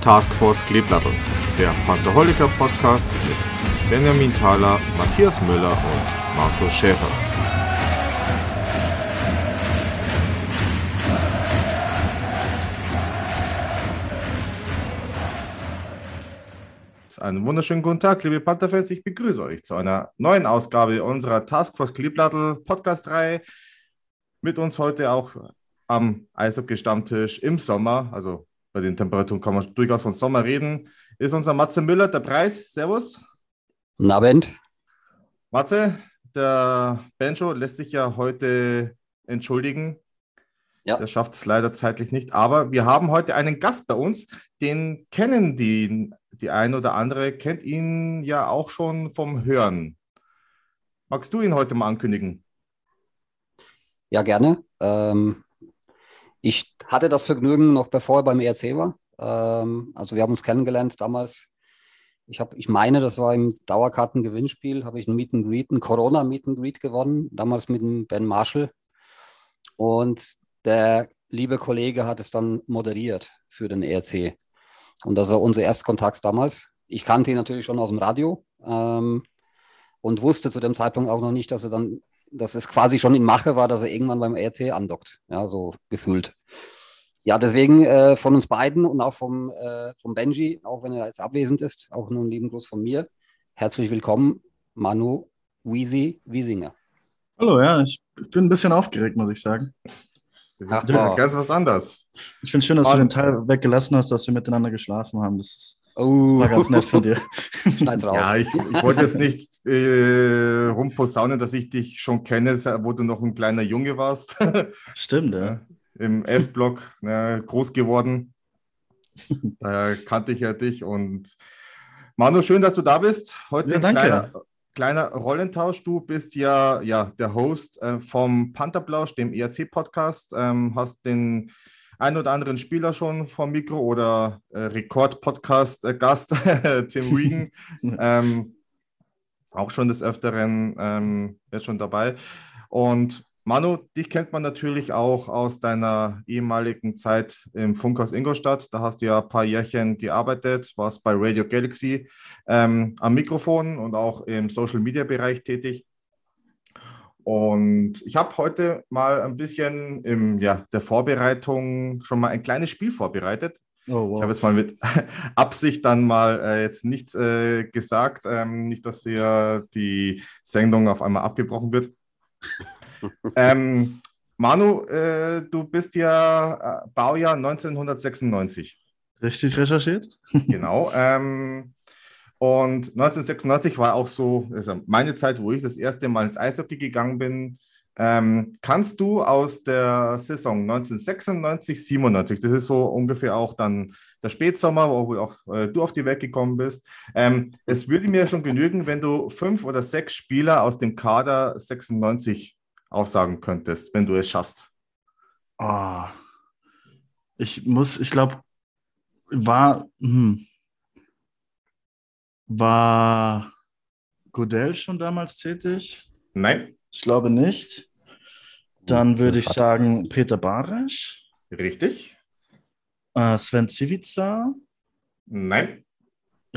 Taskforce Kleeblattl, der Pantherholiker-Podcast mit Benjamin Thaler, Matthias Müller und Markus Schäfer. Einen wunderschönen guten Tag, liebe Pantherfans. Ich begrüße euch zu einer neuen Ausgabe unserer Taskforce Kleeblattl Podcast-Reihe. Mit uns heute auch am Eishockey-Stammtisch im Sommer, also bei den Temperaturen kann man durchaus von Sommer reden, ist unser Matze Müller, der Preis. Servus. Guten Abend. Matze, der Benjo lässt sich ja heute entschuldigen. Ja. Der schafft es leider zeitlich nicht, aber wir haben heute einen Gast bei uns, den kennen die ein oder andere, kennt ihn ja auch schon vom Hören. Magst du ihn heute mal ankündigen? Ja, gerne. Ich hatte das Vergnügen noch bevor er beim ERC war. Also wir haben uns kennengelernt damals. Ich meine, das war im Dauerkartengewinnspiel, habe ich ein Meet and Greet, ein Corona-Meet and Greet gewonnen, damals mit dem Ben Marshall. Und der liebe Kollege hat es dann moderiert für den ERC. Und das war unser Erstkontakt damals. Ich kannte ihn natürlich schon aus dem Radio und wusste zu dem Zeitpunkt auch noch nicht, dass es quasi schon in Mache war, dass er irgendwann beim ERC andockt. Ja, so gefühlt. Ja, deswegen von uns beiden und auch vom Benji, auch wenn er jetzt abwesend ist, auch nur einen lieben Gruß von mir. Herzlich willkommen, Manu Wiesinger. Hallo, ja, ich bin ein bisschen aufgeregt, muss ich sagen. Das ist ganz was anderes. Ich finde es schön, dass du den Teil weggelassen hast, dass wir miteinander geschlafen haben. Das war ganz nett von dir. Schneid's raus. Ja, ich wollte jetzt nicht rumposaunen, dass ich dich schon kenne, wo du noch ein kleiner Junge warst. Stimmt, ja. Im F-Block groß geworden. Da kannte ich ja dich. Und Manu, schön, dass du da bist. Heute ja, danke. Kleiner Rollentausch, du bist ja der Host vom Pantherplausch, dem ERC-Podcast, hast den ein oder anderen Spieler schon vom Mikro oder Rekord-Podcast-Gast Tim Regan, auch schon des Öfteren jetzt schon dabei. Und Manu, dich kennt man natürlich auch aus deiner ehemaligen Zeit im Funkhaus Ingolstadt. Da hast du ja ein paar Jährchen gearbeitet, warst bei Radio Galaxy am Mikrofon und auch im Social-Media-Bereich tätig. Und ich habe heute mal ein bisschen der Vorbereitung schon mal ein kleines Spiel vorbereitet. Oh, wow. Ich habe jetzt mal mit Absicht dann mal jetzt nichts gesagt. Nicht, dass hier die Sendung auf einmal abgebrochen wird. Manu, du bist ja Baujahr 1996. Richtig recherchiert? Genau. Und 1996 war auch so, also meine Zeit, wo ich das erste Mal ins Eishockey gegangen bin. Kannst du aus der Saison 1996/97, das ist so ungefähr auch dann der Spätsommer, wo auch du auf die Welt gekommen bist, es würde mir schon genügen, wenn du 5 oder 6 Spieler aus dem Kader 96 aufsagen könntest, wenn du es schaffst? Oh, war Godell schon damals tätig? Nein. Ich glaube nicht. Dann würde ich sagen Peter Barisch. Richtig. Sven Zivica. Nein.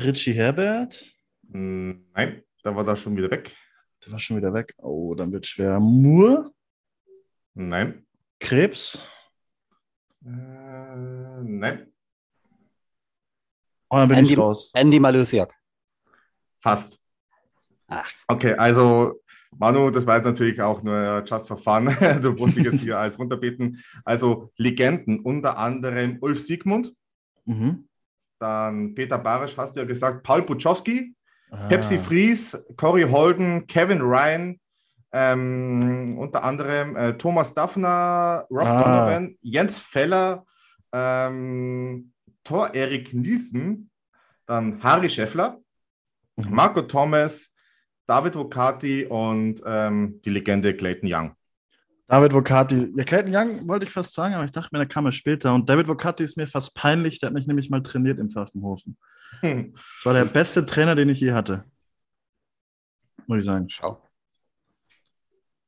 Richie Herbert. Nein, da war da schon wieder weg. Der war schon wieder weg. Oh, dann wird schwer. Moore? Nein. Krebs? Nein. Oh, dann bin ich raus. Andy Malusiak. Fast. Ach. Okay, also Manu, das war jetzt natürlich auch nur just for fun. Du musst dich jetzt hier alles runterbeten. Also Legenden, unter anderem Ulf Siegmund. Mhm. Dann Peter Barisch, hast du ja gesagt. Paul Buczowski. Pepsi Fries, Corey Holden, Kevin Ryan, unter anderem Thomas Daffner, Rob Donovan, Jens Feller, Tor Erik Nielsen, dann Harry Scheffler, Marco Thomas, David Vocetti und die Legende Clayton Young. David Vocetti. Ja, Clayton Young wollte ich fast sagen, aber ich dachte mir, der kam ja später. Und David Vocetti ist mir fast peinlich, der hat mich nämlich mal trainiert im Pfaffenhofen. Das war der beste Trainer, den ich je hatte. Muss ich sagen. Schau.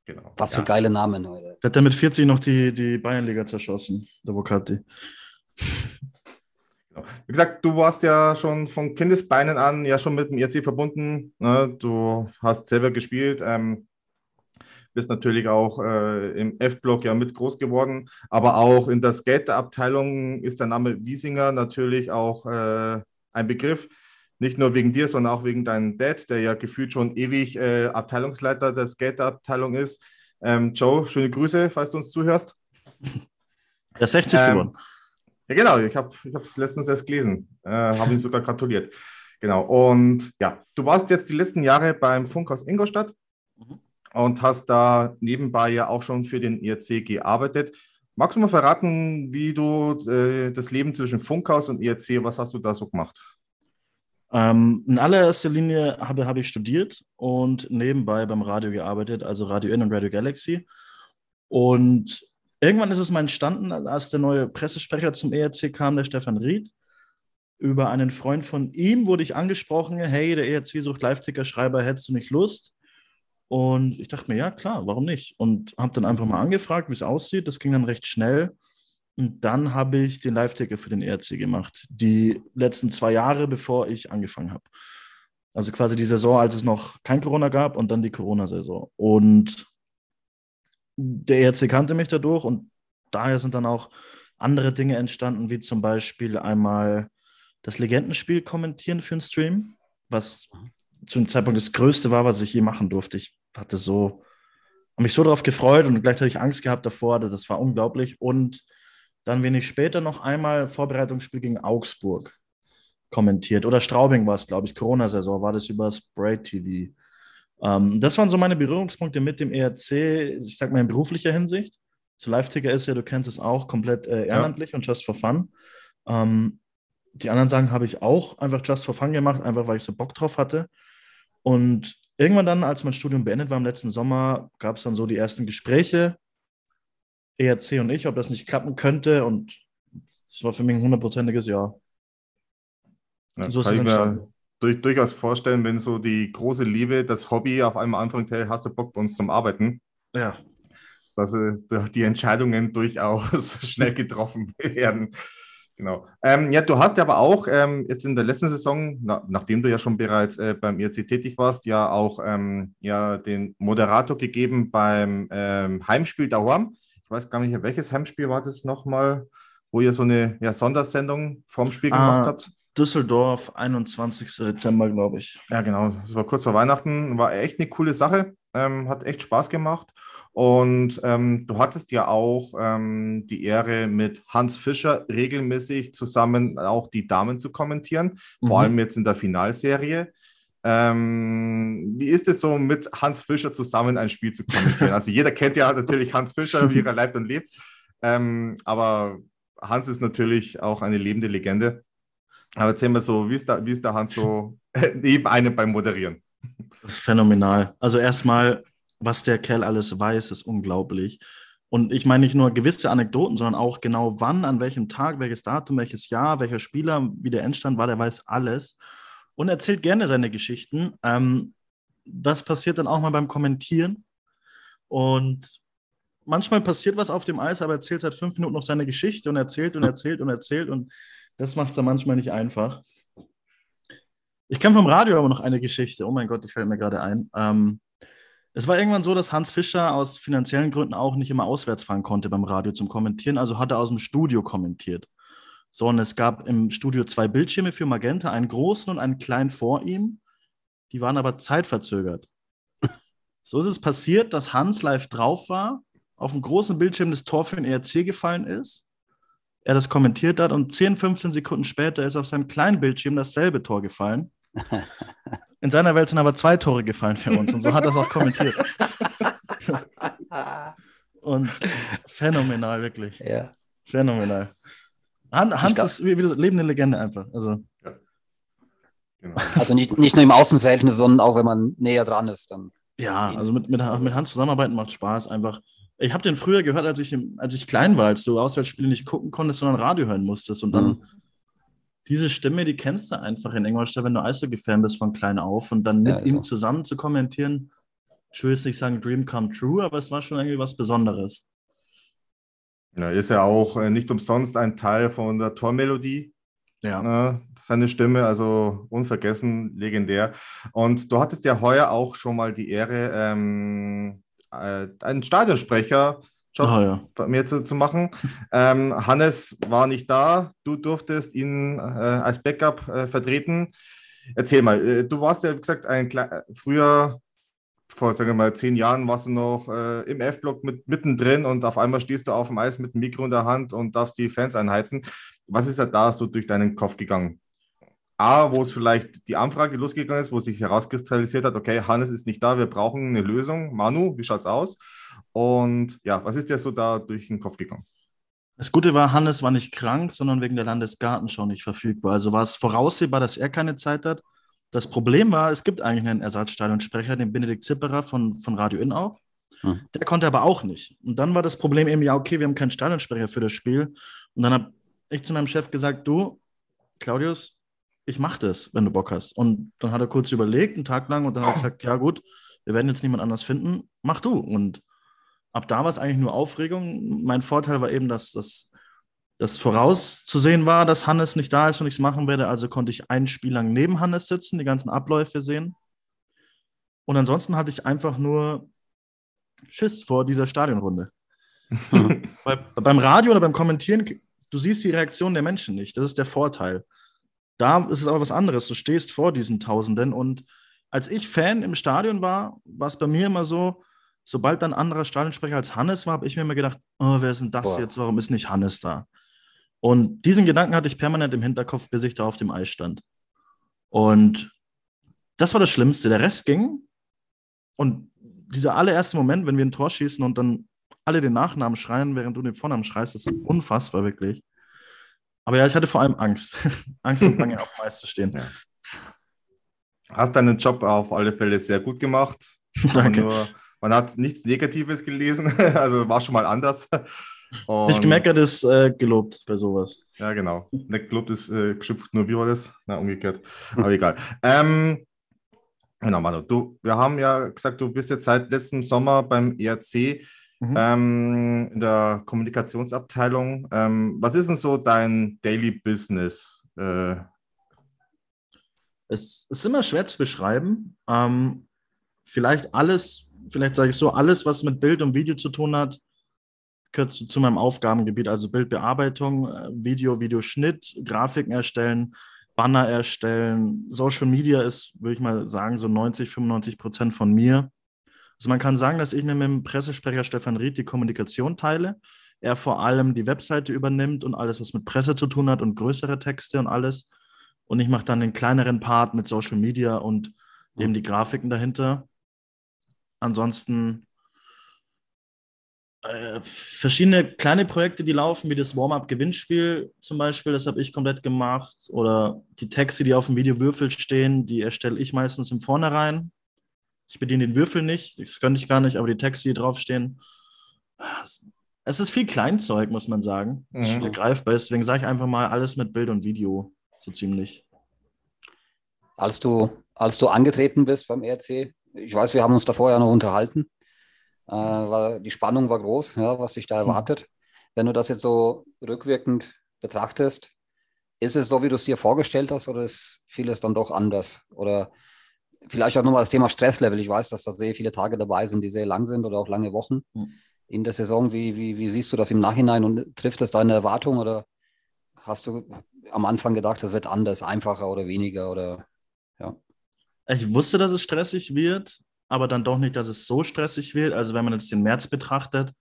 Genau. Was für geile Namen heute. Der hat dann mit 40 noch die Bayernliga zerschossen, der Vocetti. Wie gesagt, du warst ja schon von Kindesbeinen an ja schon mit dem ERC verbunden. Ne? Du hast selber gespielt, bist natürlich auch im F-Block ja mit groß geworden, aber auch in der Skater-Abteilung ist der Name Wiesinger natürlich auch ein Begriff. Nicht nur wegen dir, sondern auch wegen deinem Dad, der ja gefühlt schon ewig Abteilungsleiter der Skater-Abteilung ist. Joe, schöne Grüße, falls du uns zuhörst. Ja, 60 geworden. Ja, genau, ich habe es letztens erst gelesen, habe ihm sogar gratuliert. Genau, und ja, du warst jetzt die letzten Jahre beim Funkhaus Ingolstadt und hast da nebenbei ja auch schon für den ERC gearbeitet. Magst du mal verraten, wie du das Leben zwischen Funkhaus und ERC, was hast du da so gemacht? In allererster Linie habe ich studiert und nebenbei beim Radio gearbeitet, also Radio Inn und Radio Galaxy. Und irgendwann ist es mal entstanden, als der neue Pressesprecher zum ERC kam, der Stefan Ried. Über einen Freund von ihm wurde ich angesprochen, hey, der ERC sucht Live-Ticker-Schreiber, hättest du nicht Lust? Und ich dachte mir, ja klar, warum nicht? Und habe dann einfach mal angefragt, wie es aussieht. Das ging dann recht schnell. Und dann habe ich den Live-Ticker für den ERC gemacht, die letzten 2 Jahre, bevor ich angefangen habe. Also quasi die Saison, als es noch kein Corona gab und dann die Corona-Saison. Und der ERC kannte mich dadurch und daher sind dann auch andere Dinge entstanden, wie zum Beispiel einmal das Legendenspiel kommentieren für den Stream, was zu dem Zeitpunkt das Größte war, was ich je machen durfte. Ich hatte habe mich so darauf gefreut und gleichzeitig Angst gehabt davor, das war unglaublich. Und dann wenig später noch einmal Vorbereitungsspiel gegen Augsburg kommentiert. Oder Straubing war es, glaube ich, Corona-Saison war das über Spray TV. Das waren so meine Berührungspunkte mit dem ERC, ich sag mal in beruflicher Hinsicht. So Live-Ticker ist ja, du kennst es auch, komplett ehrenamtlich und just for fun. Die anderen Sachen habe ich auch einfach just for fun gemacht, einfach weil ich so Bock drauf hatte. Und irgendwann dann, als mein Studium beendet war im letzten Sommer, gab es dann so die ersten Gespräche, ERC und ich, ob das nicht klappen könnte. Und es war für mich ein 100%iges Ja. Ja, so ist es entstanden. Durchaus vorstellen, wenn so die große Liebe, das Hobby auf einmal anfängt, hey, hast du Bock bei uns zum Arbeiten? Ja. Dass die Entscheidungen durchaus schnell getroffen werden. Genau. Ja, du hast aber auch jetzt in der letzten Saison, nachdem du ja schon bereits beim ERC tätig warst, ja auch den Moderator gegeben beim Heimspiel daheim. Ich weiß gar nicht, welches Heimspiel war das nochmal, wo ihr so eine Sondersendung vorm Spiel gemacht habt? Düsseldorf, 21. Dezember, glaube ich. Ja, genau. Das war kurz vor Weihnachten. War echt eine coole Sache. Hat echt Spaß gemacht. Und du hattest ja auch die Ehre, mit Hans Fischer regelmäßig zusammen auch die Damen zu kommentieren. Vor allem jetzt in der Finalserie. Wie ist es so, mit Hans Fischer zusammen ein Spiel zu kommentieren? Also jeder kennt ja natürlich Hans Fischer, wie er lebt und lebt. Aber Hans ist natürlich auch eine lebende Legende. Aber erzähl mal so, wie ist der Hans so neben einem beim Moderieren? Das ist phänomenal. Also erstmal, was der Kerl alles weiß, ist unglaublich. Und ich meine nicht nur gewisse Anekdoten, sondern auch genau wann, an welchem Tag, welches Datum, welches Jahr, welcher Spieler, wie der Endstand war, der weiß alles. Und erzählt gerne seine Geschichten. Das passiert dann auch mal beim Kommentieren. Und manchmal passiert was auf dem Eis, aber erzählt seit 5 Minuten noch seine Geschichte und erzählt. Das macht es dann manchmal nicht einfach. Ich kenne vom Radio aber noch eine Geschichte. Oh mein Gott, die fällt mir gerade ein. Es war irgendwann so, dass Hans Fischer aus finanziellen Gründen auch nicht immer auswärts fahren konnte beim Radio zum Kommentieren. Also hat er aus dem Studio kommentiert. So, und es gab im Studio 2 Bildschirme für Magenta, einen großen und einen kleinen vor ihm. Die waren aber zeitverzögert. So ist es passiert, dass Hans live drauf war, auf dem großen Bildschirm das Tor für den ERC gefallen ist. Er das kommentiert hat und 10, 15 Sekunden später ist auf seinem kleinen Bildschirm dasselbe Tor gefallen. In seiner Welt sind aber 2 Tore gefallen für uns und so hat er es auch kommentiert. Und phänomenal, wirklich. Ja. Phänomenal. Hans ist wie das lebende Legende einfach. Also, ja. Genau. Also nicht nur im Außenverhältnis, sondern auch wenn man näher dran ist. Dann ja, also mit Hans zusammenarbeiten macht Spaß einfach. Ich habe den früher gehört, als ich klein war, als du Auswärtsspiele nicht gucken konntest, sondern Radio hören musstest. Und dann diese Stimme, die kennst du einfach in Ingolstadt, wenn du Eishockey-Fan bist von klein auf. Und dann mit ihm zusammen zu kommentieren, ich will jetzt nicht sagen Dream come true, aber es war schon irgendwie was Besonderes. Ja, ist ja auch nicht umsonst ein Teil von der Tormelodie. Ja. Seine Stimme, also unvergessen, legendär. Und du hattest ja heuer auch schon mal die Ehre, einen Stadionsprecher-Job bei mir zu machen. Hannes war nicht da, du durftest ihn als Backup vertreten. Erzähl mal, du warst ja, wie gesagt, früher, vor, sagen wir mal, 10 Jahren warst du noch im F-Block mittendrin und auf einmal stehst du auf dem Eis mit dem Mikro in der Hand und darfst die Fans einheizen. Was ist da so durch deinen Kopf gegangen? A, wo es vielleicht die Anfrage losgegangen ist, wo es sich herauskristallisiert hat, okay, Hannes ist nicht da, wir brauchen eine Lösung. Manu, wie schaut's aus? Und ja, was ist dir so da durch den Kopf gegangen? Das Gute war, Hannes war nicht krank, sondern wegen der Landesgartenschau nicht verfügbar. Also war es voraussehbar, dass er keine Zeit hat. Das Problem war, es gibt eigentlich einen Ersatzstadionsprecher, den Benedikt Zipperer von Radio Inn auch. Hm. Der konnte aber auch nicht. Und dann war das Problem eben, ja okay, wir haben keinen Stadionsprecher für das Spiel. Und dann habe ich zu meinem Chef gesagt, du, Claudius, ich mache das, wenn du Bock hast. Und dann hat er kurz überlegt, einen Tag lang, und dann hat er gesagt, ja gut, wir werden jetzt niemand anders finden, mach du. Und ab da war es eigentlich nur Aufregung. Mein Vorteil war eben, dass das vorauszusehen war, dass Hannes nicht da ist und ich es machen werde. Also konnte ich ein Spiel lang neben Hannes sitzen, die ganzen Abläufe sehen. Und ansonsten hatte ich einfach nur Schiss vor dieser Stadionrunde. Beim Radio oder beim Kommentieren, du siehst die Reaktion der Menschen nicht. Das ist der Vorteil. Da ist es aber was anderes. Du stehst vor diesen Tausenden. Und als ich Fan im Stadion war, war es bei mir immer so, sobald dann ein anderer Stadionsprecher als Hannes war, habe ich mir immer gedacht, oh, wer ist denn das jetzt? Warum ist nicht Hannes da? Und diesen Gedanken hatte ich permanent im Hinterkopf, bis ich da auf dem Eis stand. Und das war das Schlimmste. Der Rest ging. Und dieser allererste Moment, wenn wir ein Tor schießen und dann alle den Nachnamen schreien, während du den Vornamen schreist, das ist unfassbar, wirklich. Aber ja, ich hatte vor allem Angst. Angst und Bange, auf dem Eis zu stehen. Ja. Hast deinen Job auf alle Fälle sehr gut gemacht. Danke. Man hat nichts Negatives gelesen, also war schon mal anders. Und nicht gemeckert ist gelobt bei sowas. Ja, genau. Nicht gelobt ist geschimpft, nur wie war das? Na, umgekehrt. Aber egal. Genau, Manu, wir haben ja gesagt, du bist jetzt seit letztem Sommer beim ERC in der Kommunikationsabteilung. Was ist denn so dein Daily Business? Es ist immer schwer zu beschreiben. Vielleicht sage ich so, alles, was mit Bild und Video zu tun hat, gehört zu meinem Aufgabengebiet, also Bildbearbeitung, Videoschnitt, Grafiken erstellen, Banner erstellen. Social Media ist, würde ich mal sagen, so 90-95% von mir. Also man kann sagen, dass ich mir mit dem Pressesprecher Stefan Ried die Kommunikation teile. Er vor allem die Webseite übernimmt und alles, was mit Presse zu tun hat und größere Texte und alles. Und ich mache dann den kleineren Part mit Social Media und eben die Grafiken dahinter. Ansonsten verschiedene kleine Projekte, die laufen, wie das Warm-Up-Gewinnspiel zum Beispiel, das habe ich komplett gemacht. Oder die Texte, die auf dem Videowürfel stehen, die erstelle ich meistens im Vornherein. Ich bediene den Würfel nicht, das könnte ich gar nicht, aber die Texte, die draufstehen, es ist viel Kleinzeug, muss man sagen, das schwer greifbar ist. Deswegen sage ich einfach mal, alles mit Bild und Video, so ziemlich. Als du angetreten bist beim ERC, ich weiß, wir haben uns da vorher noch unterhalten, weil die Spannung war groß, ja, was sich da erwartet. Wenn du das jetzt so rückwirkend betrachtest, ist es so, wie du es dir vorgestellt hast, oder ist vieles dann doch anders? Oder vielleicht auch nochmal das Thema Stresslevel. Ich weiß, dass da sehr viele Tage dabei sind, die sehr lang sind oder auch lange Wochen in der Saison. Wie siehst du das im Nachhinein und trifft das deine Erwartung? Oder hast du am Anfang gedacht, das wird anders, einfacher oder weniger? Oder ja. Ich wusste, dass es stressig wird, aber dann doch nicht, dass es so stressig wird. Also wenn man jetzt den März betrachtet,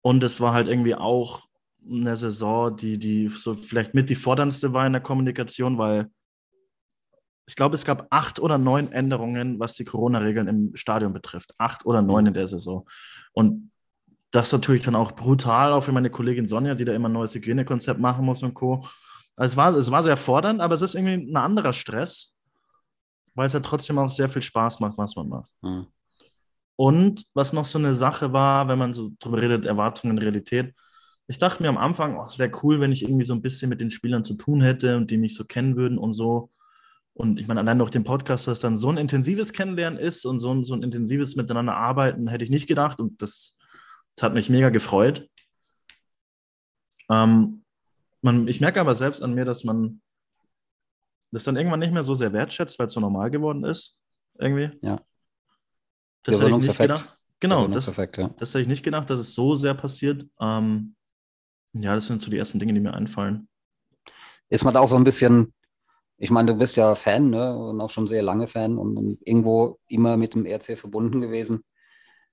und es war halt irgendwie auch eine Saison, die so vielleicht mit die forderndste war in der Kommunikation, weil ich glaube, es gab 8 oder 9 Änderungen, was die Corona-Regeln im Stadion betrifft. 8 oder 9 in der Saison. Und das natürlich dann auch brutal, auch für meine Kollegin Sonja, die da immer ein neues Hygienekonzept machen muss und Co. Also es war sehr fordernd, aber es ist irgendwie ein anderer Stress, weil es ja trotzdem auch sehr viel Spaß macht, was man macht. Mhm. Und was noch so eine Sache war, wenn man so drüber redet, Erwartungen, Realität, ich dachte mir am Anfang, es wäre cool, wenn ich irgendwie so ein bisschen mit den Spielern zu tun hätte und die mich so kennen würden und so. Und ich meine, allein durch den Podcast, dass dann so ein intensives Kennenlernen ist und so ein intensives Miteinander arbeiten, hätte ich nicht gedacht. Und das hat mich mega gefreut. Ich merke aber selbst an mir, dass man das dann irgendwann nicht mehr so sehr wertschätzt, weil es so normal geworden ist. Irgendwie. Ja. Das hätte ich nicht gedacht. Genau, das hätte ich nicht gedacht, dass es so sehr passiert. Ja, das sind so die ersten Dinge, die mir einfallen. Ist man da auch so ein bisschen, ich meine, du bist ja Fan, ne? Und auch schon sehr lange Fan und irgendwo immer mit dem ERC verbunden gewesen.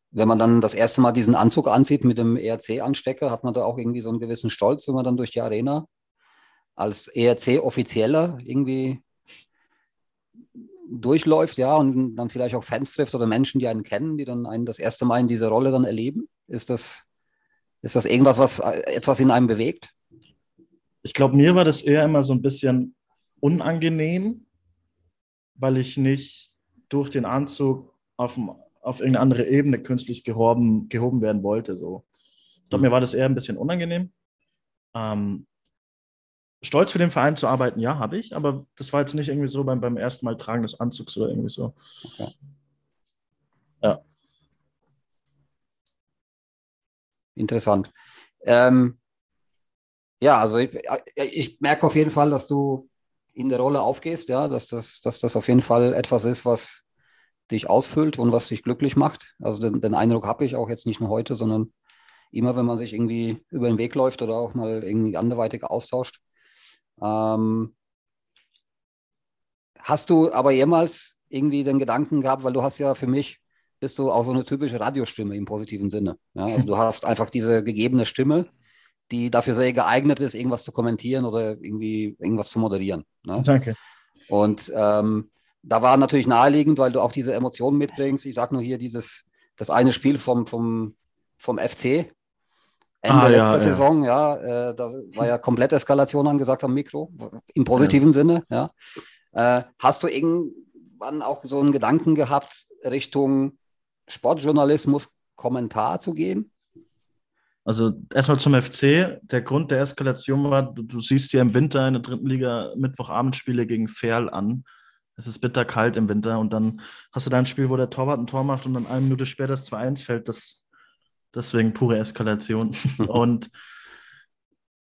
Wenn man dann das erste Mal diesen Anzug anzieht mit dem ERC-Anstecker, hat man da auch irgendwie so einen gewissen Stolz, wenn man dann durch die Arena als ERC-Offizieller irgendwie durchläuft, ja, und dann vielleicht auch Fans trifft oder Menschen, die einen kennen, die dann einen das erste Mal in dieser Rolle dann erleben? Ist das irgendwas, was etwas in einem bewegt? Ich glaube, mir war das eher immer so ein bisschen unangenehm, weil ich nicht durch den Anzug auf irgendeine andere Ebene künstlich gehoben werden wollte. So. Ich glaube, mir war das eher ein bisschen unangenehm. Stolz für den Verein zu arbeiten, ja, habe ich, aber das war jetzt nicht irgendwie so beim ersten Mal Tragen des Anzugs oder irgendwie so. Okay. Ja. Interessant. Ja, also ich merke auf jeden Fall, dass du in der Rolle aufgehst, ja, dass das auf jeden Fall etwas ist, was dich ausfüllt und was dich glücklich macht. Also den Eindruck habe ich auch jetzt nicht nur heute, sondern immer, wenn man sich irgendwie über den Weg läuft oder auch mal irgendwie anderweitig austauscht. Hast du aber jemals irgendwie den Gedanken gehabt, weil du hast ja für mich, bist du auch so eine typische Radiostimme im positiven Sinne. Ja? Also du hast einfach diese gegebene Stimme, die dafür sehr geeignet ist, irgendwas zu kommentieren oder irgendwie irgendwas zu moderieren. Ne? Danke. Und da war natürlich naheliegend, weil du auch diese Emotionen mitbringst. Ich sag nur hier das eine Spiel vom FC, Ende letzter Saison, ja, da war ja komplett Eskalation angesagt am Mikro, im positiven Sinne, ja. Hast du irgendwann auch so einen Gedanken gehabt, Richtung Sportjournalismus, Kommentar zu gehen? Also erstmal zum FC, der Grund der Eskalation war, du siehst ja im Winter in der dritten Liga Mittwochabendspiele gegen Ferl an. Es ist bitterkalt im Winter und dann hast du da ein Spiel, wo der Torwart ein Tor macht und dann eine Minute später das 2-1 fällt, deswegen pure Eskalation. Und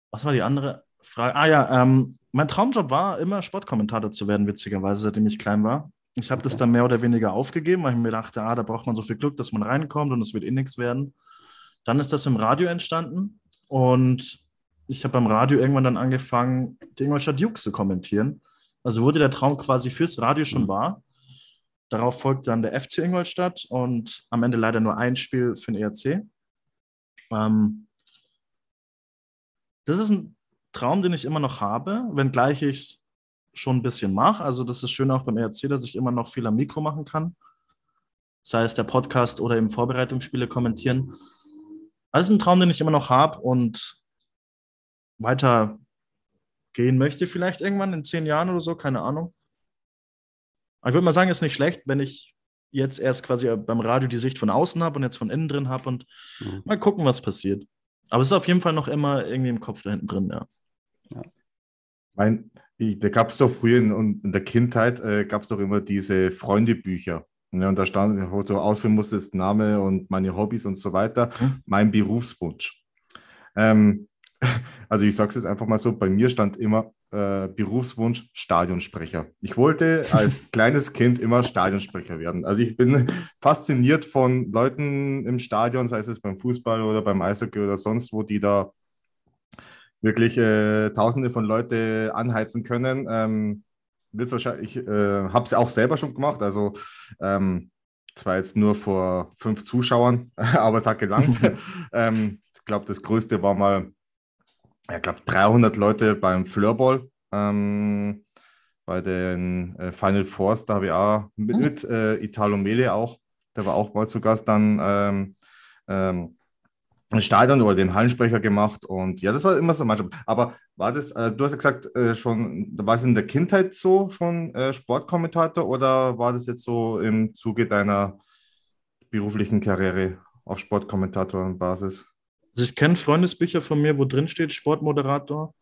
was war die andere Frage? Mein Traumjob war immer, Sportkommentator zu werden, witzigerweise, seitdem ich klein war. Ich habe das dann mehr oder weniger aufgegeben, weil ich mir dachte, da braucht man so viel Glück, dass man reinkommt und es wird eh nichts werden. Dann ist das im Radio entstanden und ich habe beim Radio irgendwann dann angefangen, die Ingolstadt Dukes zu kommentieren. Also wurde der Traum quasi fürs Radio schon wahr. Darauf folgte dann der FC Ingolstadt und am Ende leider nur ein Spiel für den ERC. Das ist ein Traum, den ich immer noch habe, wenngleich ich es schon ein bisschen mache. Also das ist schön auch beim ERC, dass ich immer noch viel am Mikro machen kann. Sei es der Podcast oder eben Vorbereitungsspiele kommentieren. Das ist ein Traum, den ich immer noch habe und weiter gehen möchte vielleicht irgendwann in 10 Jahren oder so, keine Ahnung. Ich würde mal sagen, ist nicht schlecht, wenn ich jetzt erst quasi beim Radio die Sicht von außen habe und jetzt von innen drin habe und mal gucken, was passiert. Aber es ist auf jeden Fall noch immer irgendwie im Kopf da hinten drin, ja. Da gab es doch früher in der Kindheit gab es doch immer diese Freundebücher. Ne? Und da stand, wo du ausfüllen musstest, Name und meine Hobbys und so weiter, mein Berufswunsch. Also ich sage es jetzt einfach mal so, bei mir stand immer Berufswunsch Stadionsprecher. Ich wollte als kleines Kind immer Stadionsprecher werden. Also ich bin fasziniert von Leuten im Stadion, sei es beim Fußball oder beim Eishockey oder sonst wo, die da wirklich Tausende von Leute anheizen können. Ich habe es auch selber schon gemacht, also zwar jetzt nur vor 5 Zuschauern, aber es hat gelangt. Ich glaube, das Größte war mal, ich glaube, 300 Leute beim Floorball, bei den Final Fours, da habe ich auch mit Italo Mele auch, der war auch mal zu Gast, dann ein Stadion oder den Hallensprecher gemacht und ja, das war immer so manchmal. Aber war das, du hast ja gesagt, schon, war es in der Kindheit so, schon Sportkommentator oder war das jetzt so im Zuge deiner beruflichen Karriere auf Sportkommentatorenbasis? Also ich kenne Freundesbücher von mir, wo drin steht Sportmoderator.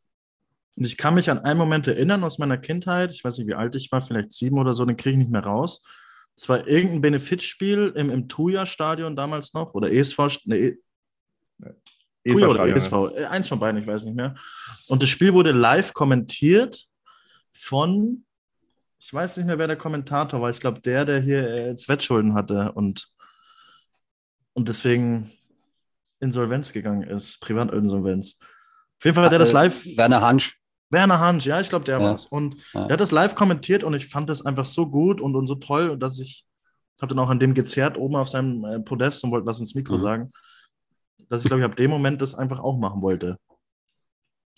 Und ich kann mich an einen Moment erinnern aus meiner Kindheit. Ich weiß nicht, wie alt ich war, vielleicht 7 oder so, den kriege ich nicht mehr raus. Es war irgendein Benefizspiel im Thuja-Stadion damals noch oder ESV. Eins von beiden, ich weiß nicht mehr. Und das Spiel wurde live kommentiert von Ich weiß nicht mehr, wer der Kommentator war. Ich glaube, der hier Zweitschulden hatte und deswegen Insolvenz gegangen ist. Privatinsolvenz. Auf jeden Fall hat er das live... Werner Hansch, ja, ich glaube, der war es. Und der hat das live kommentiert und ich fand das einfach so gut und so toll, dass ich habe dann auch an dem gezerrt oben auf seinem Podest und wollte was ins Mikro sagen, dass ich glaube, ich ab dem Moment das einfach auch machen wollte.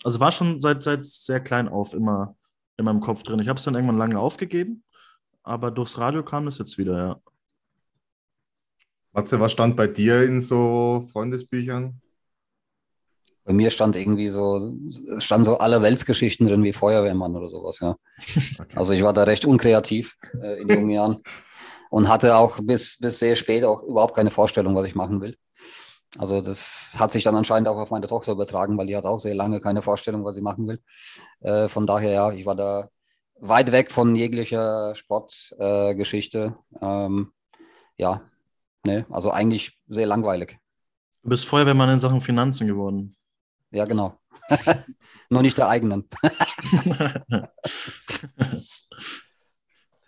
Also war schon seit sehr klein auf immer in meinem Kopf drin. Ich habe es dann irgendwann lange aufgegeben, aber durchs Radio kam das jetzt wieder, ja. Matze, was stand bei dir in so Freundesbüchern? Bei mir stand irgendwie so Allerweltsgeschichten drin wie Feuerwehrmann oder sowas, ja. Okay. Also ich war da recht unkreativ in jungen Jahren und hatte auch bis sehr spät auch überhaupt keine Vorstellung, was ich machen will. Also das hat sich dann anscheinend auch auf meine Tochter übertragen, weil die hat auch sehr lange keine Vorstellung, was sie machen will. Von daher, ja, ich war da weit weg von jeglicher Sportgeschichte. Also eigentlich sehr langweilig. Du bist Feuerwehrmann in Sachen Finanzen geworden. Ja, genau. Nur nicht der eigenen.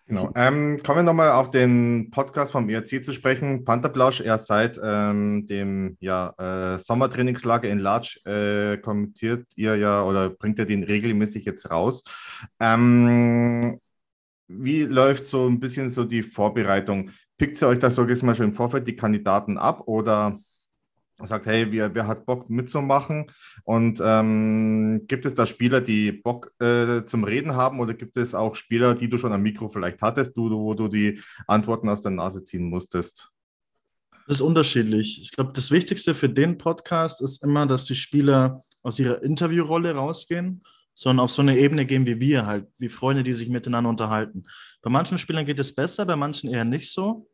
Genau. Kommen wir nochmal auf den Podcast vom ERC zu sprechen. Pantherplausch, seit dem Sommertrainingslager in Latsch kommentiert ihr oder bringt ihr den regelmäßig jetzt raus. Wie läuft so ein bisschen so die Vorbereitung? Pickt ihr euch da, sage ich mal, schon im Vorfeld die Kandidaten ab oder sagt, hey, wer hat Bock mitzumachen? Und gibt es da Spieler, die Bock zum Reden haben oder gibt es auch Spieler, die du schon am Mikro vielleicht hattest, wo du die Antworten aus der Nase ziehen musstest? Das ist unterschiedlich. Ich glaube, das Wichtigste für den Podcast ist immer, dass die Spieler aus ihrer Interviewrolle rausgehen, sondern auf so eine Ebene gehen wie wir halt, wie Freunde, die sich miteinander unterhalten. Bei manchen Spielern geht es besser, bei manchen eher nicht so.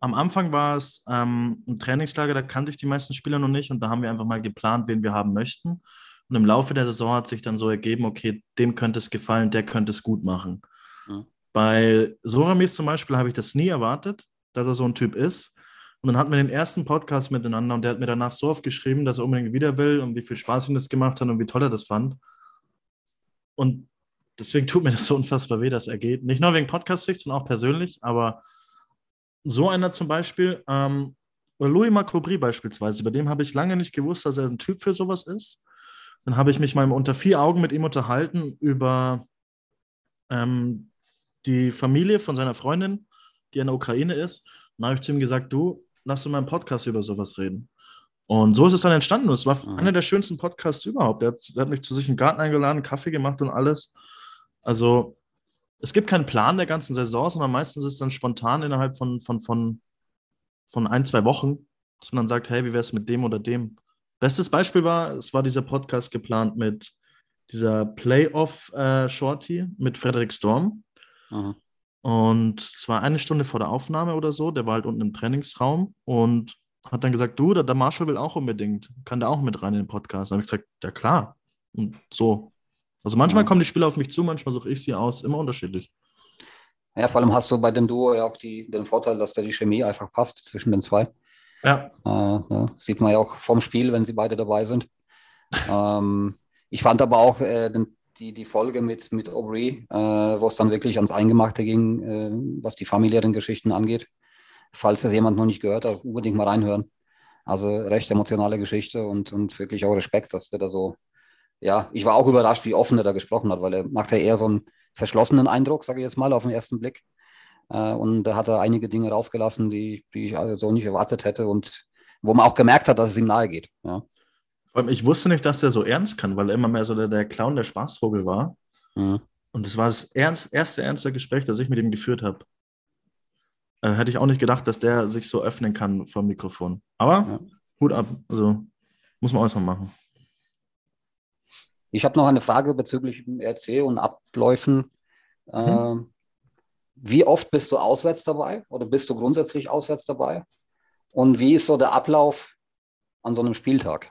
Am Anfang war es ein Trainingslager, da kannte ich die meisten Spieler noch nicht und da haben wir einfach mal geplant, wen wir haben möchten. Und im Laufe der Saison hat sich dann so ergeben, okay, dem könnte es gefallen, der könnte es gut machen. Mhm. Bei Soramies zum Beispiel habe ich das nie erwartet, dass er so ein Typ ist. Und dann hatten wir den ersten Podcast miteinander und der hat mir danach so oft geschrieben, dass er unbedingt wieder will und wie viel Spaß ihm das gemacht hat und wie toll er das fand. Und deswegen tut mir das so unfassbar weh, dass er geht. Nicht nur wegen Podcast-Sicht, sondern auch persönlich, aber so einer zum Beispiel, oder Louis Margoubri beispielsweise, bei dem habe ich lange nicht gewusst, dass er ein Typ für sowas ist. Dann habe ich mich mal unter vier Augen mit ihm unterhalten über die Familie von seiner Freundin, die in der Ukraine ist. Und dann habe ich zu ihm gesagt, du, lass uns mal einen Podcast über sowas reden. Und so ist es dann entstanden. Es war einer der schönsten Podcasts überhaupt. Er hat mich zu sich in den Garten eingeladen, Kaffee gemacht und alles. Also es gibt keinen Plan der ganzen Saison, sondern meistens ist es dann spontan innerhalb von 1-2 Wochen, dass man dann sagt, hey, wie wäre es mit dem oder dem? Bestes Beispiel war, es war dieser Podcast geplant mit dieser Playoff-Shorty mit Frederik Storm. Aha. Und es war 1 Stunde vor der Aufnahme oder so, der war halt unten im Trainingsraum und hat dann gesagt, du, der Marshall will auch unbedingt, kann der auch mit rein in den Podcast? Da habe ich gesagt, ja klar. Und so. Also manchmal kommen die Spieler auf mich zu, manchmal suche ich sie aus, immer unterschiedlich. Ja, vor allem hast du bei dem Duo ja auch den Vorteil, dass da die Chemie einfach passt zwischen den zwei. Ja. Sieht man ja auch vom Spiel, wenn sie beide dabei sind. Ich fand aber auch die Folge mit Aubrey, wo es dann wirklich ans Eingemachte ging, was die familiären Geschichten angeht. Falls das jemand noch nicht gehört hat, unbedingt mal reinhören. Also recht emotionale Geschichte und wirklich auch Respekt, dass der da so... Ja, ich war auch überrascht, wie offen er da gesprochen hat, weil er macht ja eher so einen verschlossenen Eindruck, sage ich jetzt mal, auf den ersten Blick. Und da hat er einige Dinge rausgelassen, die ich also so nicht erwartet hätte und wo man auch gemerkt hat, dass es ihm nahe geht. Ja. Ich wusste nicht, dass der so ernst kann, weil er immer mehr so der Clown, der Spaßvogel war. Mhm. Und das war das erste ernste Gespräch, das ich mit ihm geführt habe. Hätte ich auch nicht gedacht, dass der sich so öffnen kann vor dem Mikrofon. Aber Hut ab, also muss man alles mal machen. Ich habe noch eine Frage bezüglich dem ERC und Abläufen. Wie oft bist du auswärts dabei oder bist du grundsätzlich auswärts dabei? Und wie ist so der Ablauf an so einem Spieltag?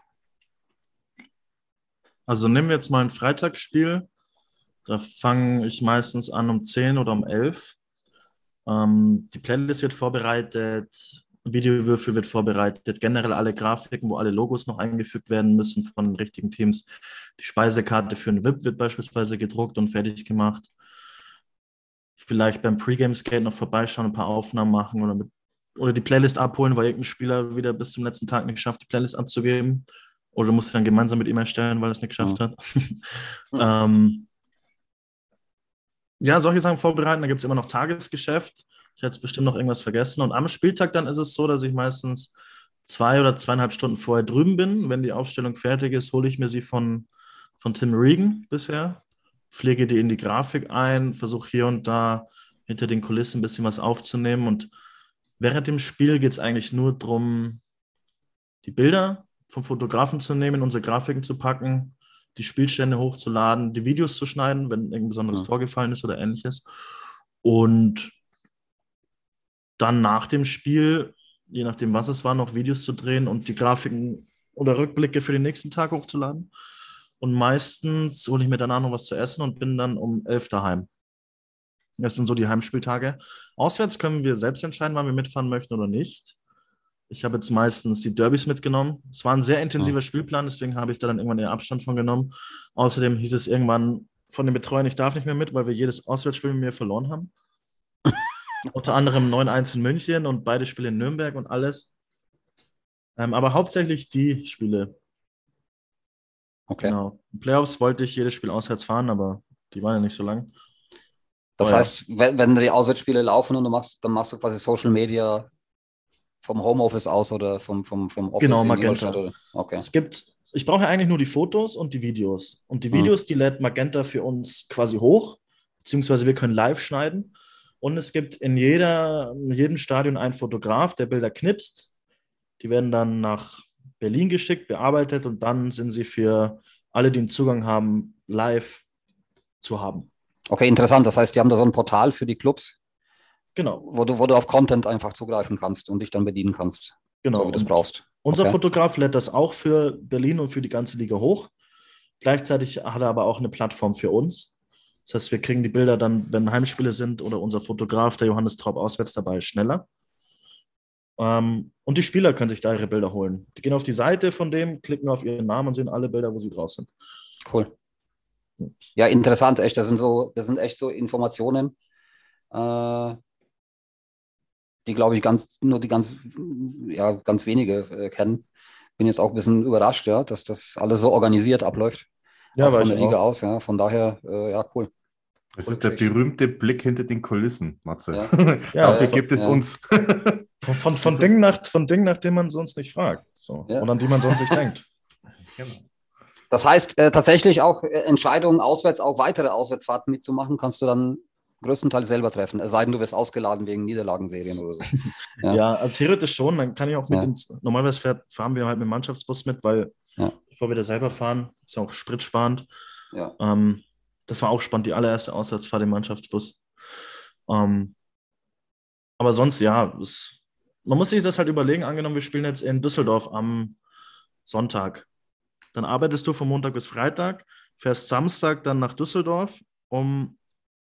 Also nehmen wir jetzt mal ein Freitagsspiel. Da fange ich meistens an um 10 oder um 11. Die Playlist wird vorbereitet, Videowürfel wird vorbereitet, generell alle Grafiken, wo alle Logos noch eingefügt werden müssen von richtigen Teams. Die Speisekarte für einen VIP wird beispielsweise gedruckt und fertig gemacht. vielleicht beim Pre-Game-Skate noch vorbeischauen, ein paar Aufnahmen machen oder die Playlist abholen, weil irgendein Spieler wieder bis zum letzten Tag nicht geschafft, die Playlist abzugeben. Oder musst du dann gemeinsam mit ihm erstellen, weil er es nicht geschafft hat. Ja, solche Sachen vorbereiten, da gibt es immer noch Tagesgeschäft. Ich hätte bestimmt noch irgendwas vergessen. Und am Spieltag dann ist es so, dass ich meistens 2 oder 2,5 Stunden vorher drüben bin. Wenn die Aufstellung fertig ist, hole ich mir sie von Tim Regan bisher, pflege die in die Grafik ein, versuche hier und da hinter den Kulissen ein bisschen was aufzunehmen. Und während dem Spiel geht es eigentlich nur darum, die Bilder vom Fotografen zu nehmen, unsere Grafiken zu packen, die Spielstände hochzuladen, die Videos zu schneiden, wenn irgendein besonderes Tor gefallen ist oder ähnliches. Und dann nach dem Spiel, je nachdem was es war, noch Videos zu drehen und die Grafiken oder Rückblicke für den nächsten Tag hochzuladen. Und meistens hole ich mir danach noch was zu essen und bin dann um 11 daheim. Das sind so die Heimspieltage. Auswärts können wir selbst entscheiden, wann wir mitfahren möchten oder nicht. Ich habe jetzt meistens die Derbys mitgenommen. Es war ein sehr intensiver Spielplan, deswegen habe ich da dann irgendwann eher Abstand von genommen. Außerdem hieß es irgendwann von den Betreuern, ich darf nicht mehr mit, weil wir jedes Auswärtsspiel mit mir verloren haben. Unter anderem 9-1 in München und beide Spiele in Nürnberg und alles. Aber hauptsächlich die Spiele. Okay. Genau. In Playoffs wollte ich jedes Spiel auswärts fahren, aber die waren ja nicht so lang. Das heißt, wenn die Auswärtsspiele laufen und dann machst du quasi Social Media vom Homeoffice aus oder vom Office in Magenta. Ingolstadt? Okay. Ich brauche ja eigentlich nur die Fotos und die Videos. Und die Videos, die lädt Magenta für uns quasi hoch, beziehungsweise wir können live schneiden. Und es gibt in jedem Stadion einen Fotograf, der Bilder knipst. Die werden dann nach Berlin geschickt, bearbeitet und dann sind sie für alle, die einen Zugang haben, live zu haben. Okay, interessant. Das heißt, die haben da so ein Portal für die Clubs, genau, wo du auf Content einfach zugreifen kannst und dich dann bedienen kannst, genau, wenn du das brauchst. Unser Fotograf lädt das auch für Berlin und für die ganze Liga hoch. Gleichzeitig hat er aber auch eine Plattform für uns. Das heißt, wir kriegen die Bilder dann, wenn Heimspiele sind oder unser Fotograf, der Johannes Traub, auswärts dabei ist, schneller. Und die Spieler können sich da ihre Bilder holen. Die gehen auf die Seite von dem, klicken auf ihren Namen und sehen alle Bilder, wo sie drauf sind. Cool. Ja, interessant, echt. Das sind echt so Informationen, die, glaube ich, ganz wenige kennen. Bin jetzt auch ein bisschen überrascht, ja, dass das alles so organisiert abläuft. Ja, von der Liga aus, ja. Von daher, ja, cool. Das ist der berühmte Blick hinter den Kulissen, Matze. Ja. Dafür gibt es uns. Von Dingen, nach denen man sonst nicht fragt. So. Ja. Und an die man sonst nicht denkt. Genau. Das heißt, tatsächlich auch Entscheidungen auswärts, auch weitere Auswärtsfahrten mitzumachen, kannst du dann größtenteils selber treffen. Es sei denn, du wirst ausgeladen wegen Niederlagenserien oder so. Ja, theoretisch schon. Dann kann ich auch mit ins. Normalerweise fahren wir halt mit dem Mannschaftsbus mit, weil bevor wir da selber fahren, ist ja auch spritsparend. Ja. Das war auch spannend, die allererste Auswärtsfahrt im Mannschaftsbus. Aber sonst, man muss sich das halt überlegen. Angenommen, wir spielen jetzt in Düsseldorf am Sonntag. Dann arbeitest du von Montag bis Freitag, fährst Samstag dann nach Düsseldorf, um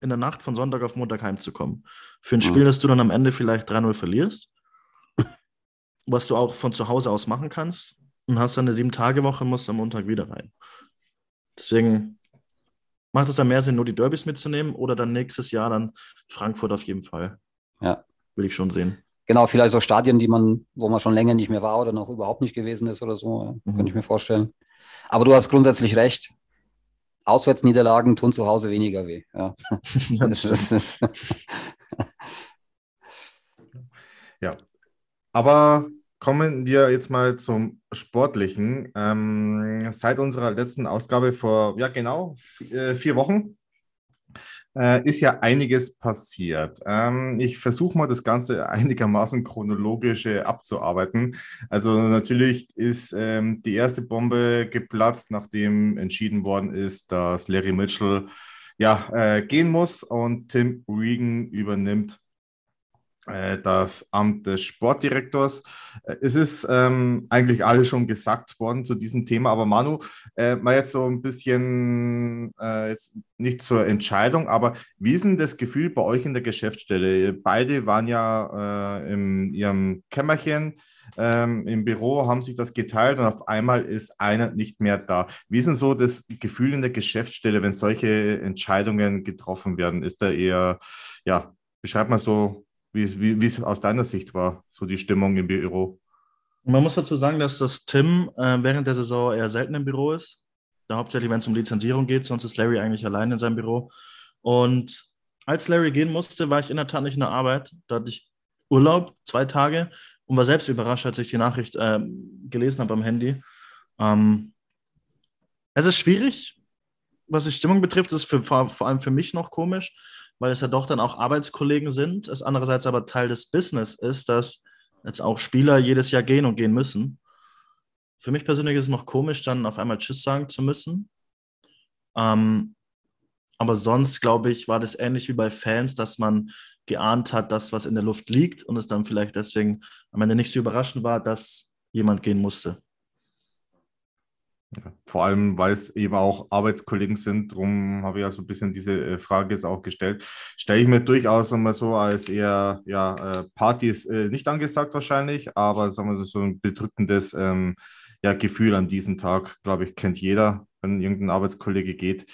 in der Nacht von Sonntag auf Montag heimzukommen. Für ein Spiel, das du dann am Ende vielleicht 3-0 verlierst, was du auch von zu Hause aus machen kannst. Und hast dann eine 7-Tage-Woche, musst am Montag wieder rein. Deswegen macht es dann mehr Sinn, nur die Derbys mitzunehmen oder dann nächstes Jahr dann Frankfurt auf jeden Fall. Ja. Will ich schon sehen. Genau, vielleicht so Stadien, wo man schon länger nicht mehr war oder noch überhaupt nicht gewesen ist oder so, könnte ich mir vorstellen. Aber du hast grundsätzlich recht. Auswärtsniederlagen tun zu Hause weniger weh. Ja. Ja. Aber kommen wir jetzt mal zum Sportlichen. Seit unserer letzten Ausgabe vor, genau, 4 Wochen ist ja einiges passiert. Ich versuche mal, das Ganze einigermaßen chronologisch abzuarbeiten. Also natürlich ist die erste Bombe geplatzt, nachdem entschieden worden ist, dass Larry Mitchell gehen muss und Tim Regan übernimmt das Amt des Sportdirektors. Es ist eigentlich alles schon gesagt worden zu diesem Thema, aber Manu, mal jetzt so ein bisschen, jetzt nicht zur Entscheidung, aber wie ist denn das Gefühl bei euch in der Geschäftsstelle? Beide waren ja in ihrem Kämmerchen, im Büro, haben sich das geteilt und auf einmal ist einer nicht mehr da. Wie ist denn so das Gefühl in der Geschäftsstelle, wenn solche Entscheidungen getroffen werden? Ist da eher, ja, beschreib mal so, wie es aus deiner Sicht war, so die Stimmung im Büro. Man muss dazu sagen, dass das Tim während der Saison eher selten im Büro ist. Da hauptsächlich, wenn es um Lizenzierung geht, sonst ist Larry eigentlich allein in seinem Büro. Und als Larry gehen musste, war ich in der Tat nicht in der Arbeit. Da hatte ich Urlaub, 2 Tage, und war selbst überrascht, als ich die Nachricht gelesen habe am Handy. Es ist schwierig, was die Stimmung betrifft, ist vor allem für mich noch komisch, weil es ja doch dann auch Arbeitskollegen sind, es andererseits aber Teil des Business ist, dass jetzt auch Spieler jedes Jahr gehen und gehen müssen. Für mich persönlich ist es noch komisch, dann auf einmal Tschüss sagen zu müssen. Aber sonst, glaube ich, war das ähnlich wie bei Fans, dass man geahnt hat, dass was in der Luft liegt und es dann vielleicht deswegen am Ende nicht so überraschend war, dass jemand gehen musste. Ja, vor allem, weil es eben auch Arbeitskollegen sind, darum habe ich ja so ein bisschen diese Frage jetzt auch gestellt. Stelle ich mir durchaus einmal so als eher, ja, Party ist nicht angesagt wahrscheinlich, aber sagen wir so ein bedrückendes Gefühl an diesem Tag, glaube ich, kennt jeder, wenn irgendein Arbeitskollege geht.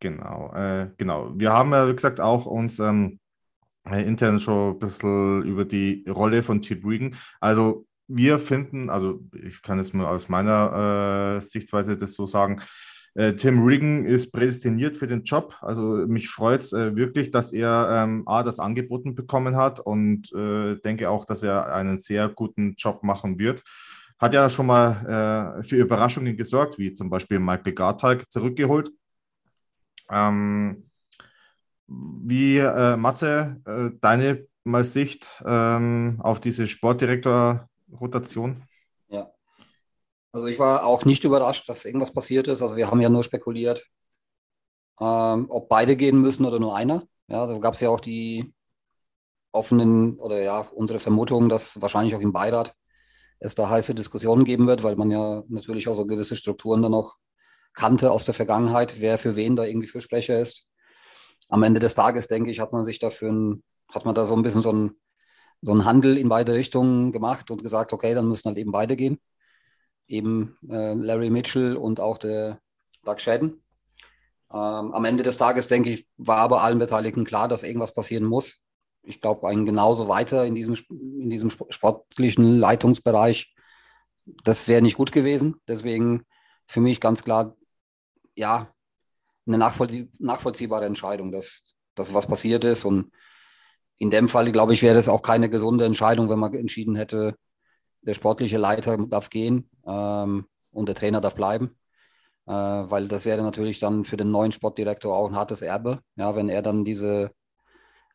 Genau. Wir haben ja, wie gesagt, auch uns intern schon ein bisschen über die Rolle von Tim Regan. Also wir finden, also ich kann es mal aus meiner Sichtweise das so sagen, Tim Regan ist prädestiniert für den Job. Also mich freut es wirklich, dass er das angeboten bekommen hat und denke auch, dass er einen sehr guten Job machen wird. Hat ja schon mal für Überraschungen gesorgt, wie zum Beispiel Michael Garteig zurückgeholt. Wie Matze, deine mal Sicht auf diese Sportdirektor-Rotation? Ja, also ich war auch nicht überrascht, dass irgendwas passiert ist. Also wir haben ja nur spekuliert, ob beide gehen müssen oder nur einer. Ja, da gab es ja auch die offenen oder ja unsere Vermutung, dass wahrscheinlich auch im Beirat es da heiße Diskussionen geben wird, weil man ja natürlich auch so gewisse Strukturen dann noch kannte aus der Vergangenheit, wer für wen da irgendwie Fürsprecher ist. Am Ende des Tages, denke ich, hat man da so ein bisschen so einen Handel in beide Richtungen gemacht und gesagt, okay, dann müssen halt eben beide gehen. Eben Larry Mitchell und auch der Doug Shadden. Am Ende des Tages, denke ich, war aber allen Beteiligten klar, dass irgendwas passieren muss. Ich glaube, ein genauso weiter in diesem sportlichen Leitungsbereich, das wäre nicht gut gewesen. Deswegen für mich ganz klar, ja, eine nachvollziehbare Entscheidung, dass was passiert ist. Und in dem Fall, glaube ich, wäre das auch keine gesunde Entscheidung, wenn man entschieden hätte, der sportliche Leiter darf gehen und der Trainer darf bleiben. Weil das wäre natürlich dann für den neuen Sportdirektor auch ein hartes Erbe, ja, wenn er dann diese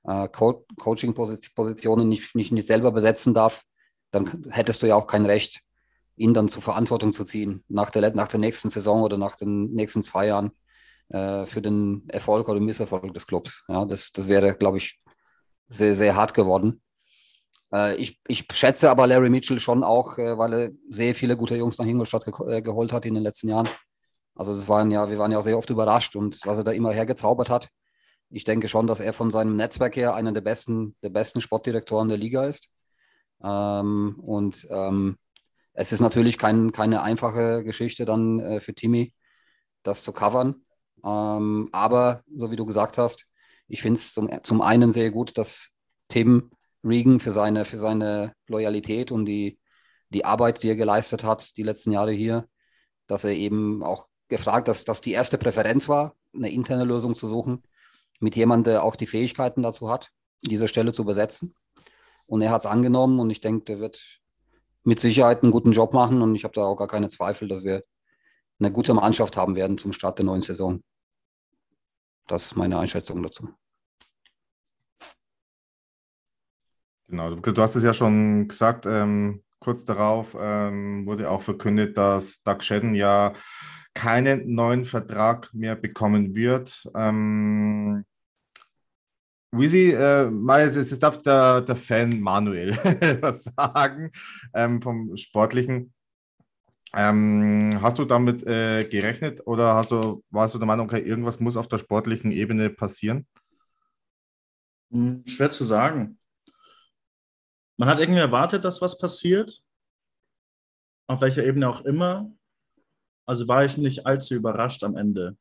Coaching-Positionen nicht selber besetzen darf, dann hättest du ja auch kein Recht, ihn dann zur Verantwortung zu ziehen, nach der nächsten Saison oder nach den nächsten 2 Jahren für den Erfolg oder Misserfolg des Clubs. Ja, das wäre, glaube ich, sehr, sehr hart geworden. Ich schätze aber Larry Mitchell schon auch, weil er sehr viele gute Jungs nach Ingolstadt geholt hat in den letzten Jahren. Also wir waren ja sehr oft überrascht und was er da immer hergezaubert hat. Ich denke schon, dass er von seinem Netzwerk her einer der besten Sportdirektoren der Liga ist. Es ist natürlich keine einfache Geschichte dann für Timmy, das zu covern. Aber, so wie du gesagt hast, ich finde es zum einen sehr gut, dass Tim Regan für seine Loyalität und die Arbeit, die er geleistet hat die letzten Jahre hier, dass er eben auch gefragt, dass das die erste Präferenz war, eine interne Lösung zu suchen, mit jemandem, der auch die Fähigkeiten dazu hat, diese Stelle zu besetzen. Und er hat es angenommen und ich denke, der wird mit Sicherheit einen guten Job machen und ich habe da auch gar keine Zweifel, dass wir eine gute Mannschaft haben werden zum Start der neuen Saison. Das ist meine Einschätzung dazu. Genau, du hast es ja schon gesagt, kurz darauf wurde auch verkündet, dass Doug Shadden ja keinen neuen Vertrag mehr bekommen wird. Wisi, jetzt darf der Fan Manuel was sagen vom Sportlichen. Hast du damit gerechnet oder warst du der Meinung, okay, irgendwas muss auf der sportlichen Ebene passieren? Schwer zu sagen. Man hat irgendwie erwartet, dass was passiert, auf welcher Ebene auch immer. Also war ich nicht allzu überrascht am Ende,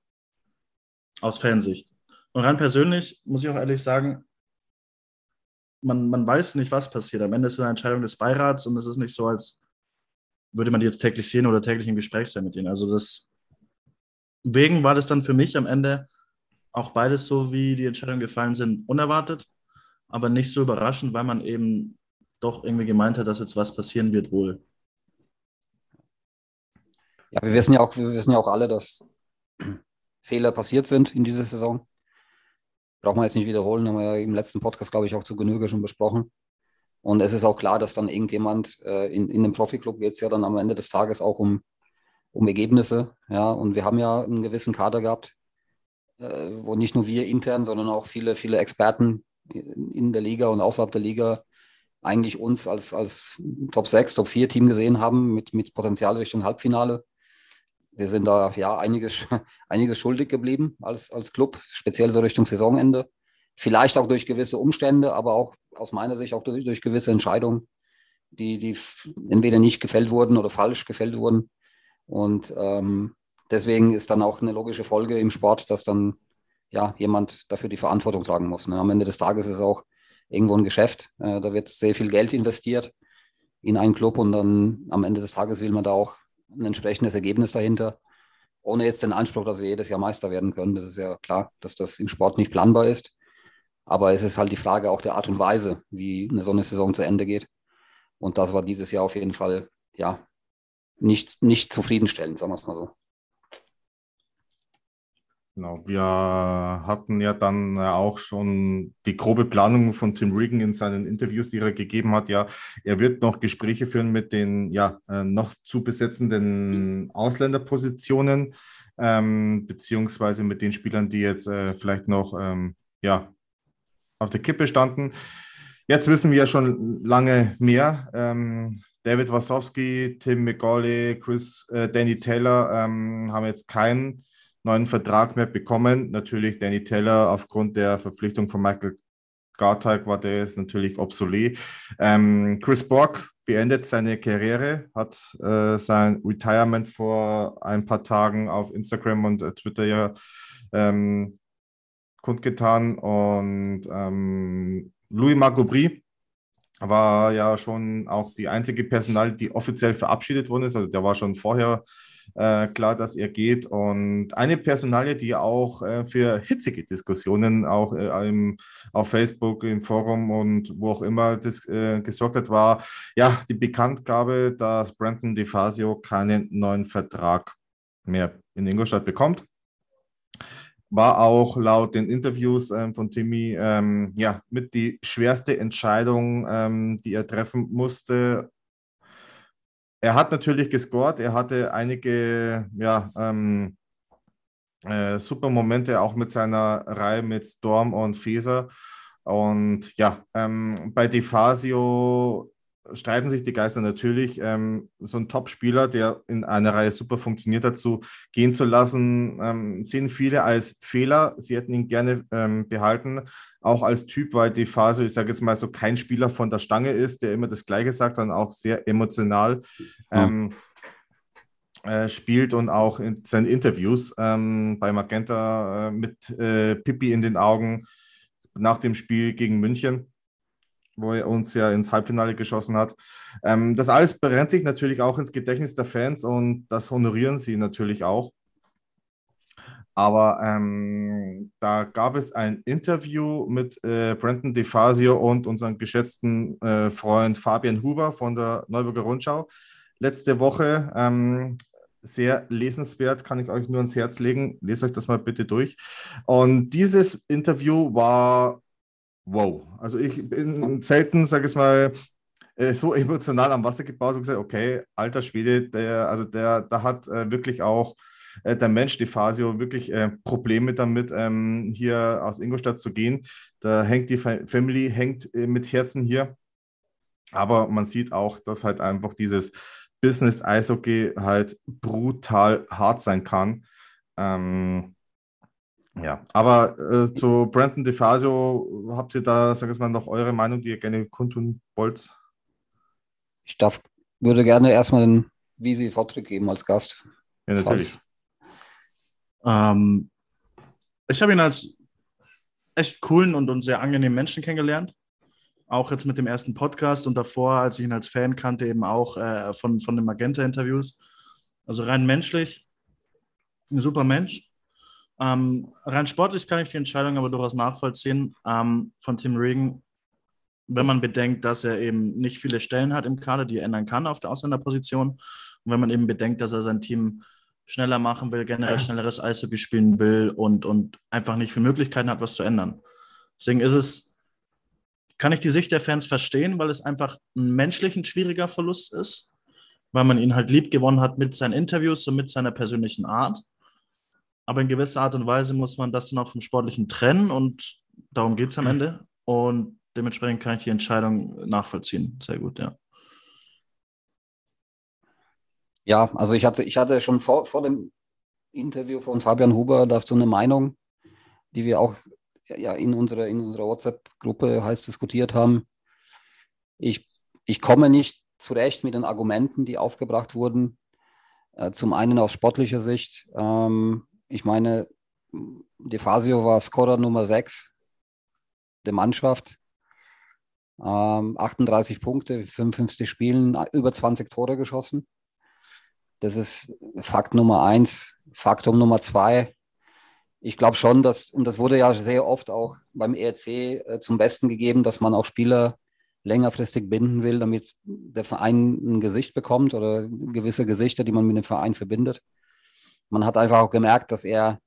aus Fansicht. Und rein persönlich muss ich auch ehrlich sagen, man weiß nicht, was passiert. Am Ende ist es eine Entscheidung des Beirats und es ist nicht so, als würde man die jetzt täglich sehen oder täglich im Gespräch sein mit ihnen. Also deswegen war das dann für mich am Ende auch beides so, wie die Entscheidungen gefallen sind, unerwartet, aber nicht so überraschend, weil man eben doch irgendwie gemeint hat, dass jetzt was passieren wird wohl. Ja, wir wissen ja auch alle, dass Fehler passiert sind in dieser Saison. Braucht man jetzt nicht wiederholen, haben wir ja im letzten Podcast, glaube ich, auch zu Genüge schon besprochen. Und es ist auch klar, dass dann irgendjemand in dem Profiklub geht es ja dann am Ende des Tages auch um Ergebnisse. Ja, und wir haben ja einen gewissen Kader gehabt, wo nicht nur wir intern, sondern auch viele, viele Experten in der Liga und außerhalb der Liga eigentlich uns als Top 6, Top 4 Team gesehen haben mit Potenzial Richtung Halbfinale. Wir sind da ja einiges schuldig geblieben als Club, speziell so Richtung Saisonende. Vielleicht auch durch gewisse Umstände, aber auch aus meiner Sicht auch durch gewisse Entscheidungen, die entweder nicht gefällt wurden oder falsch gefällt wurden. Und deswegen ist dann auch eine logische Folge im Sport, dass dann ja jemand dafür die Verantwortung tragen muss. Ne? Am Ende des Tages ist es auch irgendwo ein Geschäft. Da wird sehr viel Geld investiert in einen Club und dann am Ende des Tages will man da auch ein entsprechendes Ergebnis dahinter. Ohne jetzt den Anspruch, dass wir jedes Jahr Meister werden können. Das ist ja klar, dass das im Sport nicht planbar ist. Aber es ist halt die Frage auch der Art und Weise, wie eine Saison zu Ende geht. Und das war dieses Jahr auf jeden Fall ja nicht zufriedenstellend, sagen wir es mal so. Genau, wir hatten ja dann auch schon die grobe Planung von Tim Regan in seinen Interviews, die er gegeben hat. Ja, er wird noch Gespräche führen mit den noch zu besetzenden Ausländerpositionen, beziehungsweise mit den Spielern, die jetzt vielleicht noch auf der Kippe standen. Jetzt wissen wir ja schon lange mehr. David Wasowski, Tim McGawley, Danny Taylor haben jetzt keinen neuen Vertrag mehr bekommen. Natürlich Danny Taylor aufgrund der Verpflichtung von Michael Garteig war der jetzt natürlich obsolet. Chris Borg beendet seine Karriere, hat sein Retirement vor ein paar Tagen auf Instagram und Twitter kundgetan und Louis Margoubri war ja schon auch die einzige Personal, die offiziell verabschiedet worden ist. Also der war schon vorher klar, dass er geht. Und eine Personalie, die auch für hitzige Diskussionen auch auf Facebook, im Forum und wo auch immer das gesorgt hat, war ja die Bekanntgabe, dass Brandon DeFazio keinen neuen Vertrag mehr in Ingolstadt bekommt. War auch laut den Interviews von Timmy mit die schwerste Entscheidung, die er treffen musste. Er hat natürlich gescored, er hatte einige super Momente, auch mit seiner Reihe mit Storm und Feser. Und bei DeFazio streiten sich die Geister natürlich. So ein Top-Spieler, der in einer Reihe super funktioniert hat, so gehen zu lassen, sehen viele als Fehler. Sie hätten ihn gerne behalten, auch als Typ, weil DeFazio, ich sage jetzt mal so, kein Spieler von der Stange ist, der immer das Gleiche sagt, sondern auch sehr emotional spielt und auch in seinen Interviews bei Magenta mit Pipi in den Augen nach dem Spiel gegen München, wo er uns ja ins Halbfinale geschossen hat. Das alles brennt sich natürlich auch ins Gedächtnis der Fans und das honorieren sie natürlich auch. Aber da gab es ein Interview mit Brandon DeFazio und unserem geschätzten Freund Fabian Huber von der Neuburger Rundschau letzte Woche. Sehr lesenswert, kann ich euch nur ans Herz legen. Lest euch das mal bitte durch. Und dieses Interview war wow, also ich bin selten, sage ich mal, so emotional am Wasser gebaut und gesagt, okay, alter Schwede, da hat wirklich auch der Mensch DeFazio wirklich Probleme damit, hier aus Ingolstadt zu gehen. Da hängt die Family mit Herzen hier, aber man sieht auch, dass halt einfach dieses Business-Eishockey halt brutal hart sein kann. Aber zu Brandon DeFazio, habt ihr da, sag ich mal, noch eure Meinung, die ihr gerne kundtun wollt? Ich würde gerne erstmal den Wiesi Vortritt geben als Gast. Ja, natürlich. Ich habe ihn als echt coolen und sehr angenehmen Menschen kennengelernt. Auch jetzt mit dem ersten Podcast und davor, als ich ihn als Fan kannte, eben auch von den Magenta-Interviews. Also rein menschlich, ein super Mensch. Rein sportlich kann ich die Entscheidung aber durchaus nachvollziehen von Tim Regan, wenn man bedenkt, dass er eben nicht viele Stellen hat im Kader, die er ändern kann auf der Ausländerposition. Und wenn man eben bedenkt, dass er sein Team schneller machen will, generell schnelleres Eishockey spielen will und einfach nicht viele Möglichkeiten hat, was zu ändern. Deswegen kann ich die Sicht der Fans verstehen, weil es einfach ein menschlich ein schwieriger Verlust ist, weil man ihn halt lieb gewonnen hat mit seinen Interviews und mit seiner persönlichen Art. Aber in gewisser Art und Weise muss man das dann auch vom Sportlichen trennen und darum geht es am Ende. Und dementsprechend kann ich die Entscheidung nachvollziehen. Sehr gut, ja. Ja, also ich hatte schon vor dem Interview von Fabian Huber dazu eine Meinung, die wir auch ja, in unserer WhatsApp-Gruppe heiß diskutiert haben. Ich komme nicht zurecht mit den Argumenten, die aufgebracht wurden. Zum einen aus sportlicher Sicht. Ich meine, DeFazio war Scorer Nummer 6 der Mannschaft. 38 Punkte, 55 Spielen, über 20 Tore geschossen. Das ist Fakt Nummer 1. Faktum Nummer 2. Ich glaube schon, und das wurde ja sehr oft auch beim ERC zum Besten gegeben, dass man auch Spieler längerfristig binden will, damit der Verein ein Gesicht bekommt oder gewisse Gesichter, die man mit dem Verein verbindet. Man hat einfach auch gemerkt, dass er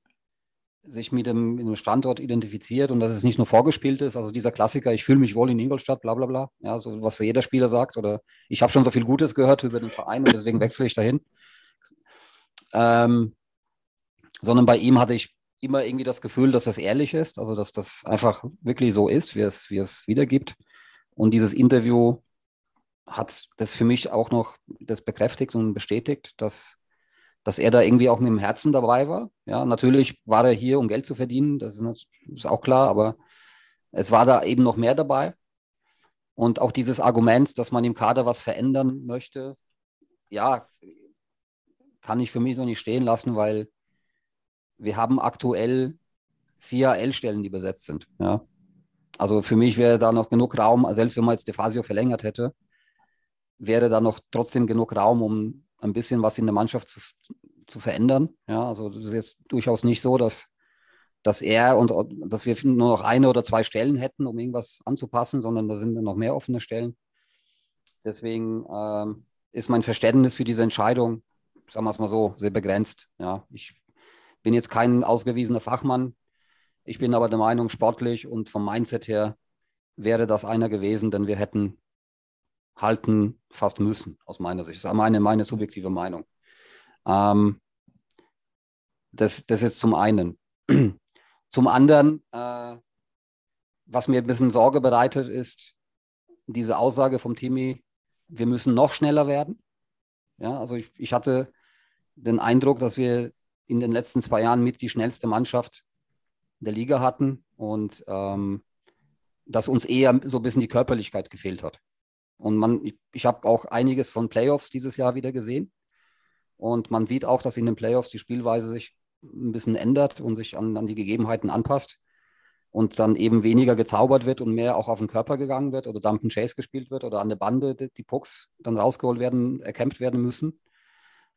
sich mit dem Standort identifiziert und dass es nicht nur vorgespielt ist. Also dieser Klassiker, ich fühle mich wohl in Ingolstadt, bla bla bla. Ja, so was jeder Spieler sagt. Oder ich habe schon so viel Gutes gehört über den Verein und deswegen wechsle ich dahin. Sondern bei ihm hatte ich immer irgendwie das Gefühl, dass das ehrlich ist, also dass das einfach wirklich so ist, wie es wiedergibt. Und dieses Interview hat das für mich auch noch das bekräftigt und bestätigt, dass er da irgendwie auch mit dem Herzen dabei war. Ja, natürlich war er hier, um Geld zu verdienen, das ist auch klar, aber es war da eben noch mehr dabei. Und auch dieses Argument, dass man im Kader was verändern möchte, ja, kann ich für mich so nicht stehen lassen, weil wir haben aktuell 4 AL-Stellen, die besetzt sind. Ja. Also für mich wäre da noch genug Raum, selbst wenn man jetzt DeFazio verlängert hätte, wäre da noch trotzdem genug Raum, um ein bisschen was in der Mannschaft zu verändern. Ja, also das ist jetzt durchaus nicht so, dass er und dass wir nur noch 1 oder 2 Stellen hätten, um irgendwas anzupassen, sondern da sind dann noch mehr offene Stellen. Deswegen ist mein Verständnis für diese Entscheidung, sagen wir es mal so, sehr begrenzt. Ja, ich bin jetzt kein ausgewiesener Fachmann. Ich bin aber der Meinung, sportlich und vom Mindset her wäre das einer gewesen, denn wir hätten halten fast müssen, aus meiner Sicht. Das ist meine subjektive Meinung. Das ist zum einen. Zum anderen, was mir ein bisschen Sorge bereitet, ist diese Aussage vom Timmy, wir müssen noch schneller werden. Ja, also ich hatte den Eindruck, dass wir in den letzten 2 Jahren mit die schnellste Mannschaft der Liga hatten und dass uns eher so ein bisschen die Körperlichkeit gefehlt hat. Und ich habe auch einiges von Playoffs dieses Jahr wieder gesehen. Und man sieht auch, dass in den Playoffs die Spielweise sich ein bisschen ändert und sich an die Gegebenheiten anpasst und dann eben weniger gezaubert wird und mehr auch auf den Körper gegangen wird oder Dump and Chase gespielt wird oder an der Bande die Pucks dann rausgeholt werden, erkämpft werden müssen.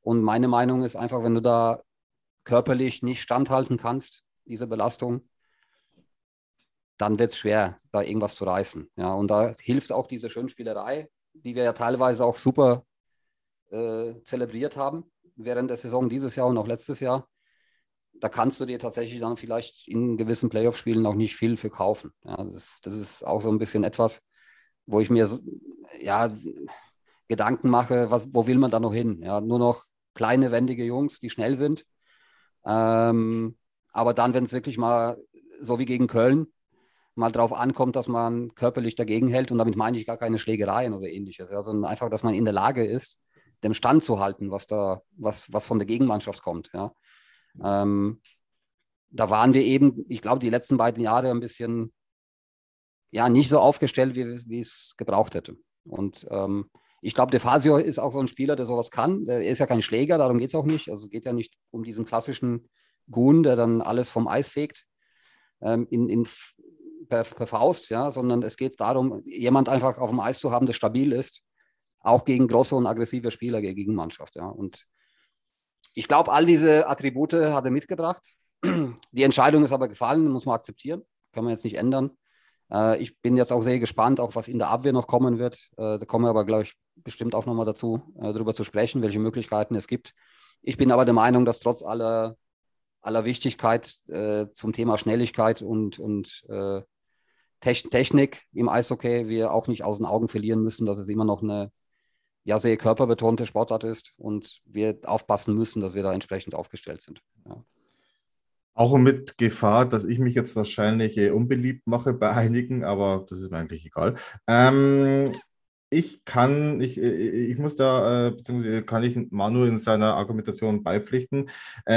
Und meine Meinung ist einfach, wenn du da körperlich nicht standhalten kannst, diese Belastung, dann wird es schwer, da irgendwas zu reißen. Ja, und da hilft auch diese Schönspielerei, die wir ja teilweise auch super zelebriert haben während der Saison dieses Jahr und auch letztes Jahr. Da kannst du dir tatsächlich dann vielleicht in gewissen Playoff-Spielen auch nicht viel für kaufen. Ja, das ist auch so ein bisschen etwas, wo ich mir Gedanken mache, wo will man da noch hin? Ja, nur noch kleine, wendige Jungs, die schnell sind. Aber dann, wenn es wirklich mal, so wie gegen Köln, mal drauf ankommt, dass man körperlich dagegen hält, und damit meine ich gar keine Schlägereien oder Ähnliches, ja, sondern einfach, dass man in der Lage ist, dem Stand zu halten, was von der Gegenmannschaft kommt. Ja. Da waren wir eben, ich glaube, die letzten beiden Jahre ein bisschen nicht so aufgestellt, wie es gebraucht hätte. Und Ich glaube, DeFazio ist auch so ein Spieler, der sowas kann. Er ist ja kein Schläger, darum geht es auch nicht. Also es geht ja nicht um diesen klassischen Goon, der dann alles vom Eis fegt per Faust, ja, sondern es geht darum, jemand einfach auf dem Eis zu haben, der stabil ist, auch gegen große und aggressive Spieler, gegen Gegenmannschaft. Ja. Und ich glaube, all diese Attribute hat er mitgebracht. Die Entscheidung ist aber gefallen, muss man akzeptieren, kann man jetzt nicht ändern. Ich bin jetzt auch sehr gespannt, auch was in der Abwehr noch kommen wird. Da kommen wir aber, glaube ich, bestimmt auch nochmal dazu, darüber zu sprechen, welche Möglichkeiten es gibt. Ich bin aber der Meinung, dass trotz aller Wichtigkeit zum Thema Schnelligkeit und Technik im Eishockey wir auch nicht aus den Augen verlieren müssen, dass es immer noch eine sehr körperbetonte Sportart ist und wir aufpassen müssen, dass wir da entsprechend aufgestellt sind. Ja. Auch mit Gefahr, dass ich mich jetzt wahrscheinlich unbeliebt mache bei einigen, aber das ist mir eigentlich egal. Ich kann Manu in seiner Argumentation beipflichten.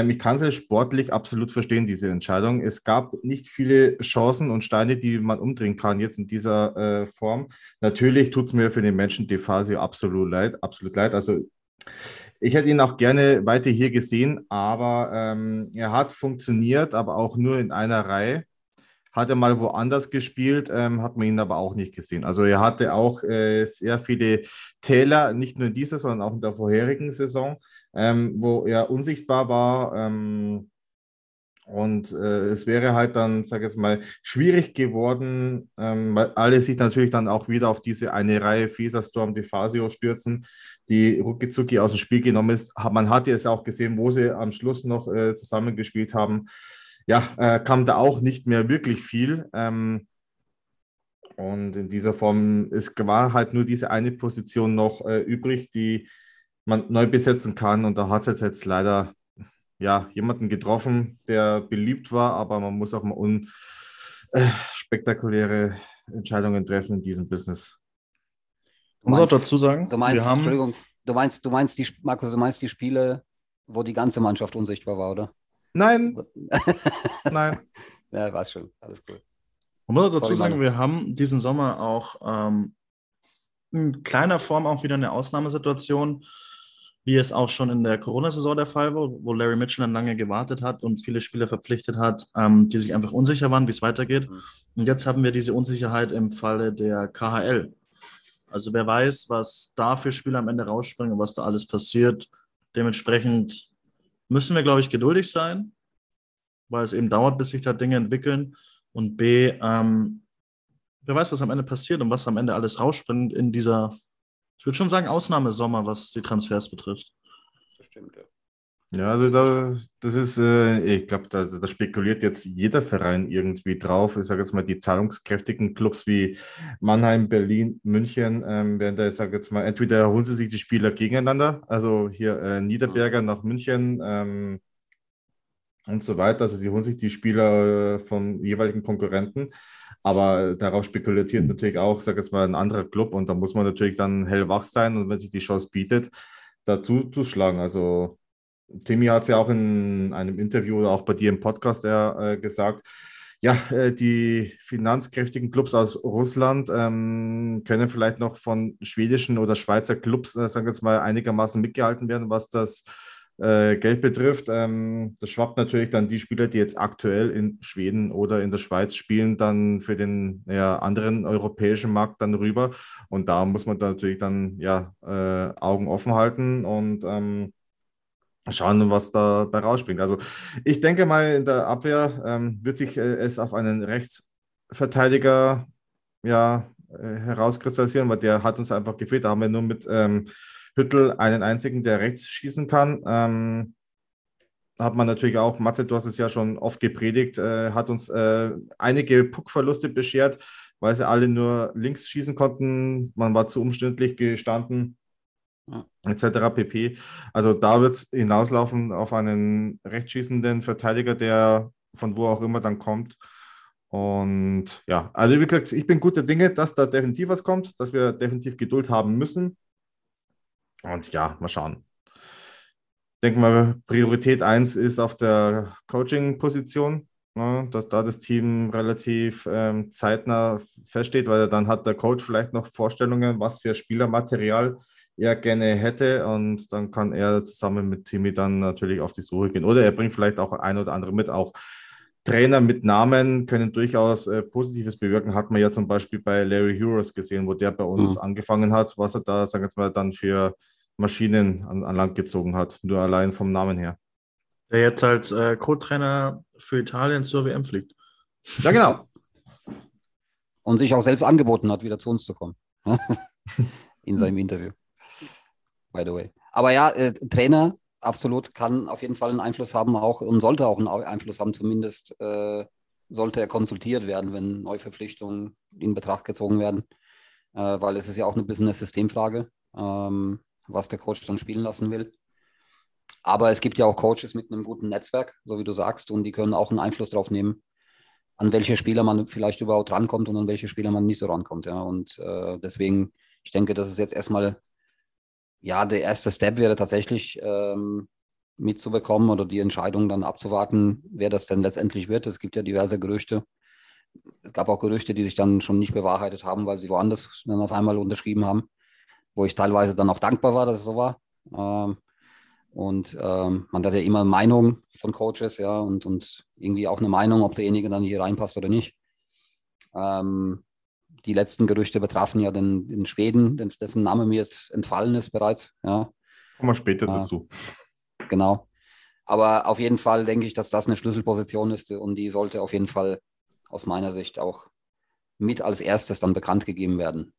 Ich kann es sportlich absolut verstehen, diese Entscheidung. Es gab nicht viele Chancen und Steine, die man umdrehen kann jetzt in dieser Form. Natürlich tut es mir für den Menschen DeFazio absolut leid. Also ich hätte ihn auch gerne weiter hier gesehen, aber er hat funktioniert, aber auch nur in einer Reihe. Hat er mal woanders gespielt, hat man ihn aber auch nicht gesehen. Also er hatte auch sehr viele Täler, nicht nur in dieser, sondern auch in der vorherigen Saison, wo er unsichtbar war. Und es wäre halt dann, sag ich jetzt mal, schwierig geworden, weil alle sich natürlich dann auch wieder auf diese eine Reihe Feserstorm, DeFazio stürzen, die rucki-zucki aus dem Spiel genommen ist. Man hat ja es auch gesehen, wo sie am Schluss noch zusammengespielt haben. Kam da auch nicht mehr wirklich viel. Und in dieser Form, es war halt nur diese eine Position noch übrig, die man neu besetzen kann. Und da hat es jetzt leider jemanden getroffen, der beliebt war. Aber man muss auch mal unspektakuläre Entscheidungen treffen in diesem Business. Du musst auch dazu sagen, du meinst die Spiele, wo die ganze Mannschaft unsichtbar war, oder? Nein. Ja, war schon. Alles cool. Man muss dazu sagen, wir haben diesen Sommer auch in kleiner Form auch wieder eine Ausnahmesituation, wie es auch schon in der Corona-Saison der Fall war, wo Larry Mitchell dann lange gewartet hat und viele Spieler verpflichtet hat, die sich einfach unsicher waren, wie es weitergeht. Und jetzt haben wir diese Unsicherheit im Falle der KHL. Also wer weiß, was da für Spieler am Ende rausspringen und was da alles passiert. Dementsprechend müssen wir, glaube ich, geduldig sein, weil es eben dauert, bis sich da Dinge entwickeln. Und B, wer weiß, was am Ende passiert und was am Ende alles rausspringt in dieser, ich würde schon sagen, Ausnahmesommer, was die Transfers betrifft. Das stimmt, ja. Ja, also ich glaube, da spekuliert jetzt jeder Verein irgendwie drauf. Ich sage jetzt mal, die zahlungskräftigen Clubs wie Mannheim, Berlin, München werden da, ich sage jetzt mal, entweder holen sie sich die Spieler gegeneinander, also hier Niederberger nach München und so weiter. Also sie holen sich die Spieler vom jeweiligen Konkurrenten, aber darauf spekuliert natürlich auch, sage jetzt mal, ein anderer Club und da muss man natürlich dann hellwach sein und wenn sich die Chance bietet, dazu zu schlagen, also Timmy hat es ja auch in einem Interview oder auch bei dir im Podcast gesagt, die finanzkräftigen Clubs aus Russland können vielleicht noch von schwedischen oder Schweizer Clubs, sagen wir jetzt mal, einigermaßen mitgehalten werden, was das Geld betrifft. Das schwappt natürlich dann die Spieler, die jetzt aktuell in Schweden oder in der Schweiz spielen, dann für den anderen europäischen Markt dann rüber. Und da muss man da natürlich dann Augen offen halten und schauen, was dabei rausspringt. Also ich denke mal, in der Abwehr wird sich es auf einen Rechtsverteidiger herauskristallisieren, weil der hat uns einfach gefehlt. Da haben wir nur mit Hüttl einen einzigen, der rechts schießen kann. Hat man natürlich auch, Matze, du hast es ja schon oft gepredigt, hat uns einige Puckverluste beschert, weil sie alle nur links schießen konnten. Man war zu umständlich gestanden. Etc. pp. Also da wird es hinauslaufen auf einen rechtsschießenden Verteidiger, der von wo auch immer dann kommt. Und also wie gesagt, ich bin guter Dinge, dass da definitiv was kommt, dass wir definitiv Geduld haben müssen. Und mal schauen. Ich denke mal, Priorität 1 ist auf der Coaching-Position. ne, dass da das Team relativ zeitnah feststeht, weil dann hat der Coach vielleicht noch Vorstellungen, was für Spielermaterial er gerne hätte, und dann kann er zusammen mit Timmy dann natürlich auf die Suche gehen. Oder er bringt vielleicht auch ein oder andere mit, auch Trainer mit Namen können durchaus Positives bewirken, hat man ja zum Beispiel bei Larry Heroes gesehen, wo der bei uns angefangen hat, was er da, sagen wir jetzt mal, dann für Maschinen an Land gezogen hat, nur allein vom Namen her. Der jetzt als Co-Trainer für Italien zur WM fliegt. Ja, genau. Und sich auch selbst angeboten hat, wieder zu uns zu kommen. In seinem Interview. By the way. Aber ja, Trainer, absolut, kann auf jeden Fall einen Einfluss haben auch und sollte auch einen Einfluss haben, zumindest sollte er konsultiert werden, wenn Neuverpflichtungen in Betracht gezogen werden, weil es ist ja auch ein bisschen eine Systemfrage, was der Coach dann spielen lassen will. Aber es gibt ja auch Coaches mit einem guten Netzwerk, so wie du sagst, und die können auch einen Einfluss darauf nehmen, an welche Spieler man vielleicht überhaupt rankommt und an welche Spieler man nicht so rankommt. Ja. Und deswegen, ich denke, das ist jetzt erstmal, ja, der erste Step wäre tatsächlich mitzubekommen oder die Entscheidung dann abzuwarten, wer das denn letztendlich wird. Es gibt ja diverse Gerüchte. Es gab auch Gerüchte, die sich dann schon nicht bewahrheitet haben, weil sie woanders dann auf einmal unterschrieben haben, wo ich teilweise dann auch dankbar war, dass es so war. Man hat ja immer Meinungen von Coaches, ja, und irgendwie auch eine Meinung, ob derjenige dann hier reinpasst oder nicht. Die letzten Gerüchte betrafen ja den Schweden, dessen Name mir jetzt entfallen ist bereits. Ja. Kommen wir später dazu. Genau. Aber auf jeden Fall denke ich, dass das eine Schlüsselposition ist und die sollte auf jeden Fall aus meiner Sicht auch mit als erstes dann bekannt gegeben werden.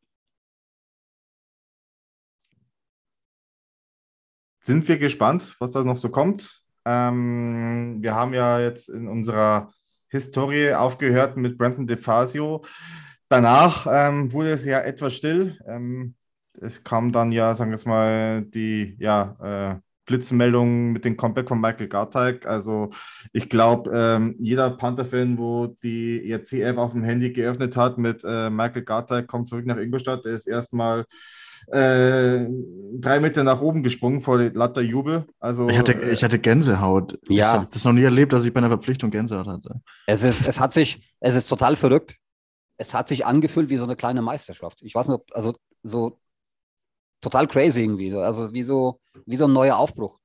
Sind wir gespannt, was da noch so kommt. Wir haben ja jetzt in unserer Historie aufgehört mit Brandon DeFazio. Danach wurde es ja etwas still. Es kam dann ja, sagen wir es mal, die Blitzmeldung mit dem Comeback von Michael Garteig. Also ich glaube, jeder Panther-Fan, wo die ERC-App auf dem Handy geöffnet hat mit Michael Garteig kommt zurück nach Ingolstadt, der ist erstmal 3 Meter nach oben gesprungen vor lauter Jubel. Also, ich hatte Gänsehaut. Ja. Ich habe das noch nie erlebt, dass ich bei einer Verpflichtung Gänsehaut hatte. Es ist total verrückt. Es hat sich angefühlt wie so eine kleine Meisterschaft. Ich weiß nicht, also so total crazy irgendwie. Also wie so ein neuer Aufbruch.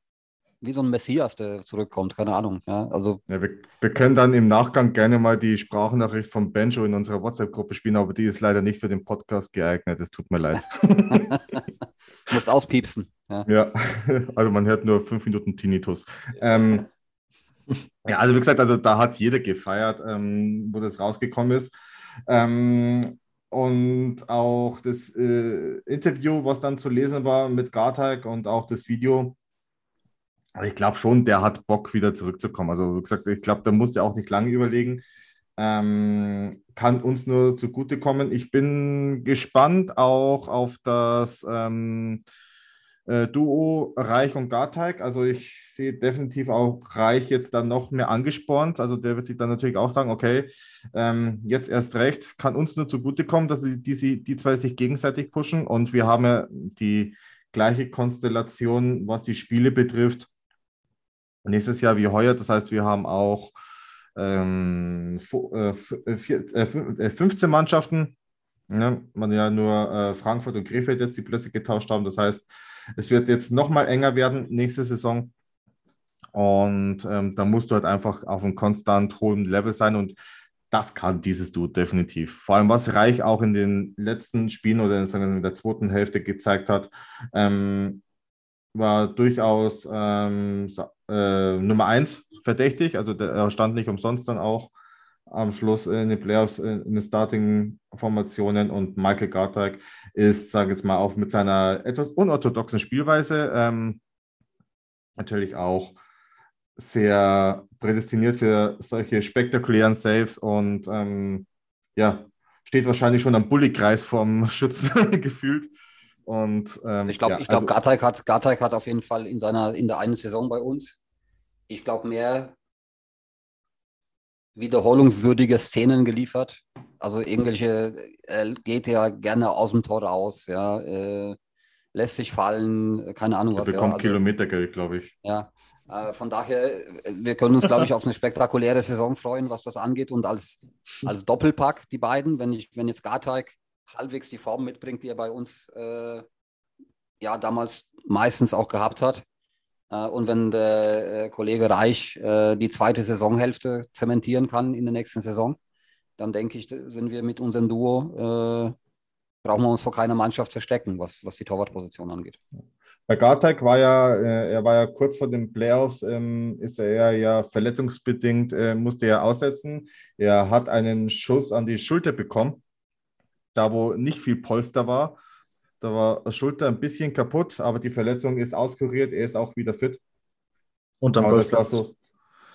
Wie so ein Messias, der zurückkommt. Keine Ahnung. Ja, also ja, wir können dann im Nachgang gerne mal die Sprachnachricht von Benjo in unserer WhatsApp-Gruppe spielen, aber die ist leider nicht für den Podcast geeignet. Es tut mir leid. Du musst auspiepsen. Ja. Ja, also man hört nur 5 Minuten Tinnitus. Ja, also wie gesagt, also da hat jeder gefeiert, wo das rausgekommen ist. Und auch das Interview, was dann zu lesen war mit Garteig und auch das Video. Aber ich glaube schon, der hat Bock, wieder zurückzukommen. Also wie gesagt, ich glaube, da muss der auch nicht lange überlegen. Kann uns nur zugutekommen. Ich bin gespannt auch auf das Duo Reich und Garteig. Also ich sehe definitiv auch Reich jetzt dann noch mehr angespornt. Also der wird sich dann natürlich auch sagen, okay, jetzt erst recht, kann uns nur zugutekommen, dass die zwei sich gegenseitig pushen. Und wir haben ja die gleiche Konstellation, was die Spiele betrifft, nächstes Jahr wie heuer. Das heißt, wir haben auch 15 Mannschaften. Ja, man ja nur Frankfurt und Krefeld jetzt die Plätze getauscht haben. Das heißt, es wird jetzt nochmal enger werden nächste Saison. Und da musst du halt einfach auf einem konstant hohen Level sein. Und das kann dieses Duo definitiv. Vor allem, was Reich auch in den letzten Spielen oder in der zweiten Hälfte gezeigt hat, war durchaus Nummer 1 verdächtig. Also der stand nicht umsonst dann auch am Schluss in den Playoffs, in den Starting-Formationen, und Michael Garteig ist, sage ich jetzt mal, auch mit seiner etwas unorthodoxen Spielweise natürlich auch sehr prädestiniert für solche spektakulären Saves und steht wahrscheinlich schon am Bullykreis vorm Schützen gefühlt. Und ich glaube, Garteig hat auf jeden Fall in der einen Saison bei uns, ich glaube, mehr wiederholungswürdige Szenen geliefert. Also irgendwelche, er geht ja gerne aus dem Tor raus, ja, lässt sich fallen, keine Ahnung was. Er bekommt Kilometergeld, glaube ich. Ja, Von daher, wir können uns, glaube ich, auf eine spektakuläre Saison freuen, was das angeht. Und als Doppelpack, die beiden, wenn jetzt Garteig halbwegs die Form mitbringt, die er bei uns damals meistens auch gehabt hat. Und wenn der Kollege Reich die zweite Saisonhälfte zementieren kann in der nächsten Saison, dann denke ich, sind wir mit unserem Duo, brauchen wir uns vor keiner Mannschaft verstecken, was die Torwartposition angeht. Bei Garteig war er kurz vor den Playoffs, ist er ja verletzungsbedingt, musste er aussetzen. Er hat einen Schuss an die Schulter bekommen, da wo nicht viel Polster war. Da war die Schulter ein bisschen kaputt, aber die Verletzung ist auskuriert, er ist auch wieder fit. Unterm Golfplatz. So.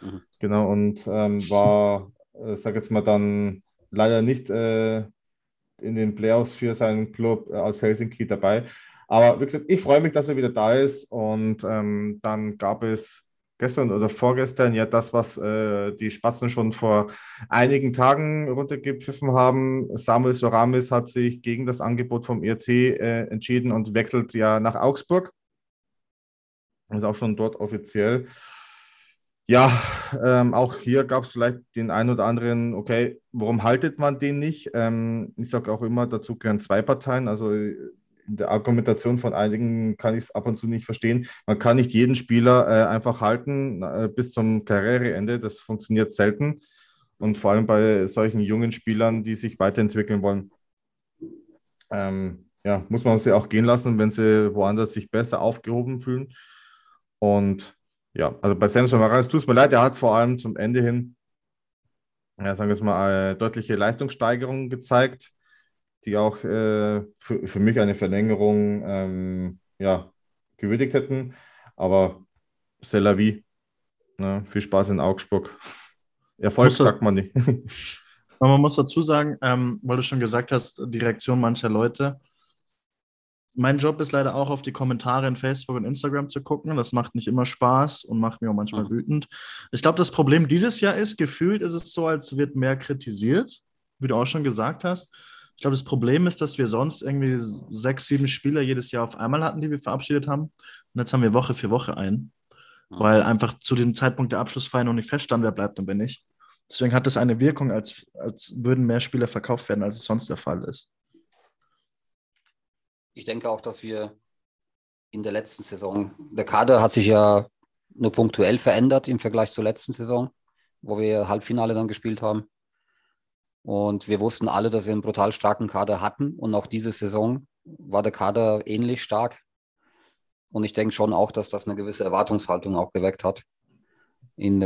Mhm. Genau, und war, sag jetzt mal, dann leider nicht in den Playoffs für seinen Club aus Helsinki dabei. Aber wie gesagt, ich freue mich, dass er wieder da ist. Und dann gab es gestern oder vorgestern ja das, was die Spatzen schon vor einigen Tagen runtergepfiffen haben. Samuel Soramies hat sich gegen das Angebot vom ERC entschieden und wechselt ja nach Augsburg. Ist auch schon dort offiziell. Ja, auch hier gab es vielleicht den einen oder anderen, okay, warum haltet man den nicht? Ich sage auch immer, dazu gehören zwei Parteien. Also in der Argumentation von einigen kann ich es ab und zu nicht verstehen. Man kann nicht jeden Spieler einfach halten bis zum Karriereende. Das funktioniert selten. Und vor allem bei solchen jungen Spielern, die sich weiterentwickeln wollen, muss man sie auch gehen lassen, wenn sie woanders sich besser aufgehoben fühlen. Und ja, also bei Samson Marais tut es mir leid, er hat vor allem zum Ende hin, sagen wir es mal, deutliche Leistungssteigerungen gezeigt, die auch für mich eine Verlängerung gewürdigt hätten. Aber c'est la vie. Ne? Viel Spaß in Augsburg. Erfolg sagt man nicht. Aber man muss dazu sagen, weil du schon gesagt hast, die Reaktion mancher Leute. Mein Job ist leider auch, auf die Kommentare in Facebook und Instagram zu gucken. Das macht nicht immer Spaß und macht mir auch manchmal wütend. Ich glaube, das Problem dieses Jahr ist, gefühlt ist es so, als wird mehr kritisiert, wie du auch schon gesagt hast. Ich glaube, das Problem ist, dass wir sonst irgendwie 6, 7 Spieler jedes Jahr auf einmal hatten, die wir verabschiedet haben. Und jetzt haben wir Woche für Woche einen, weil einfach zu dem Zeitpunkt der Abschlussfeier noch nicht feststand, wer bleibt und wer nicht. Deswegen hat das eine Wirkung, als würden mehr Spieler verkauft werden, als es sonst der Fall ist. Ich denke auch, dass wir in der letzten Saison, der Kader hat sich ja nur punktuell verändert im Vergleich zur letzten Saison, wo wir Halbfinale dann gespielt haben. Und wir wussten alle, dass wir einen brutal starken Kader hatten. Und auch diese Saison war der Kader ähnlich stark. Und ich denke schon auch, dass das eine gewisse Erwartungshaltung auch geweckt hat in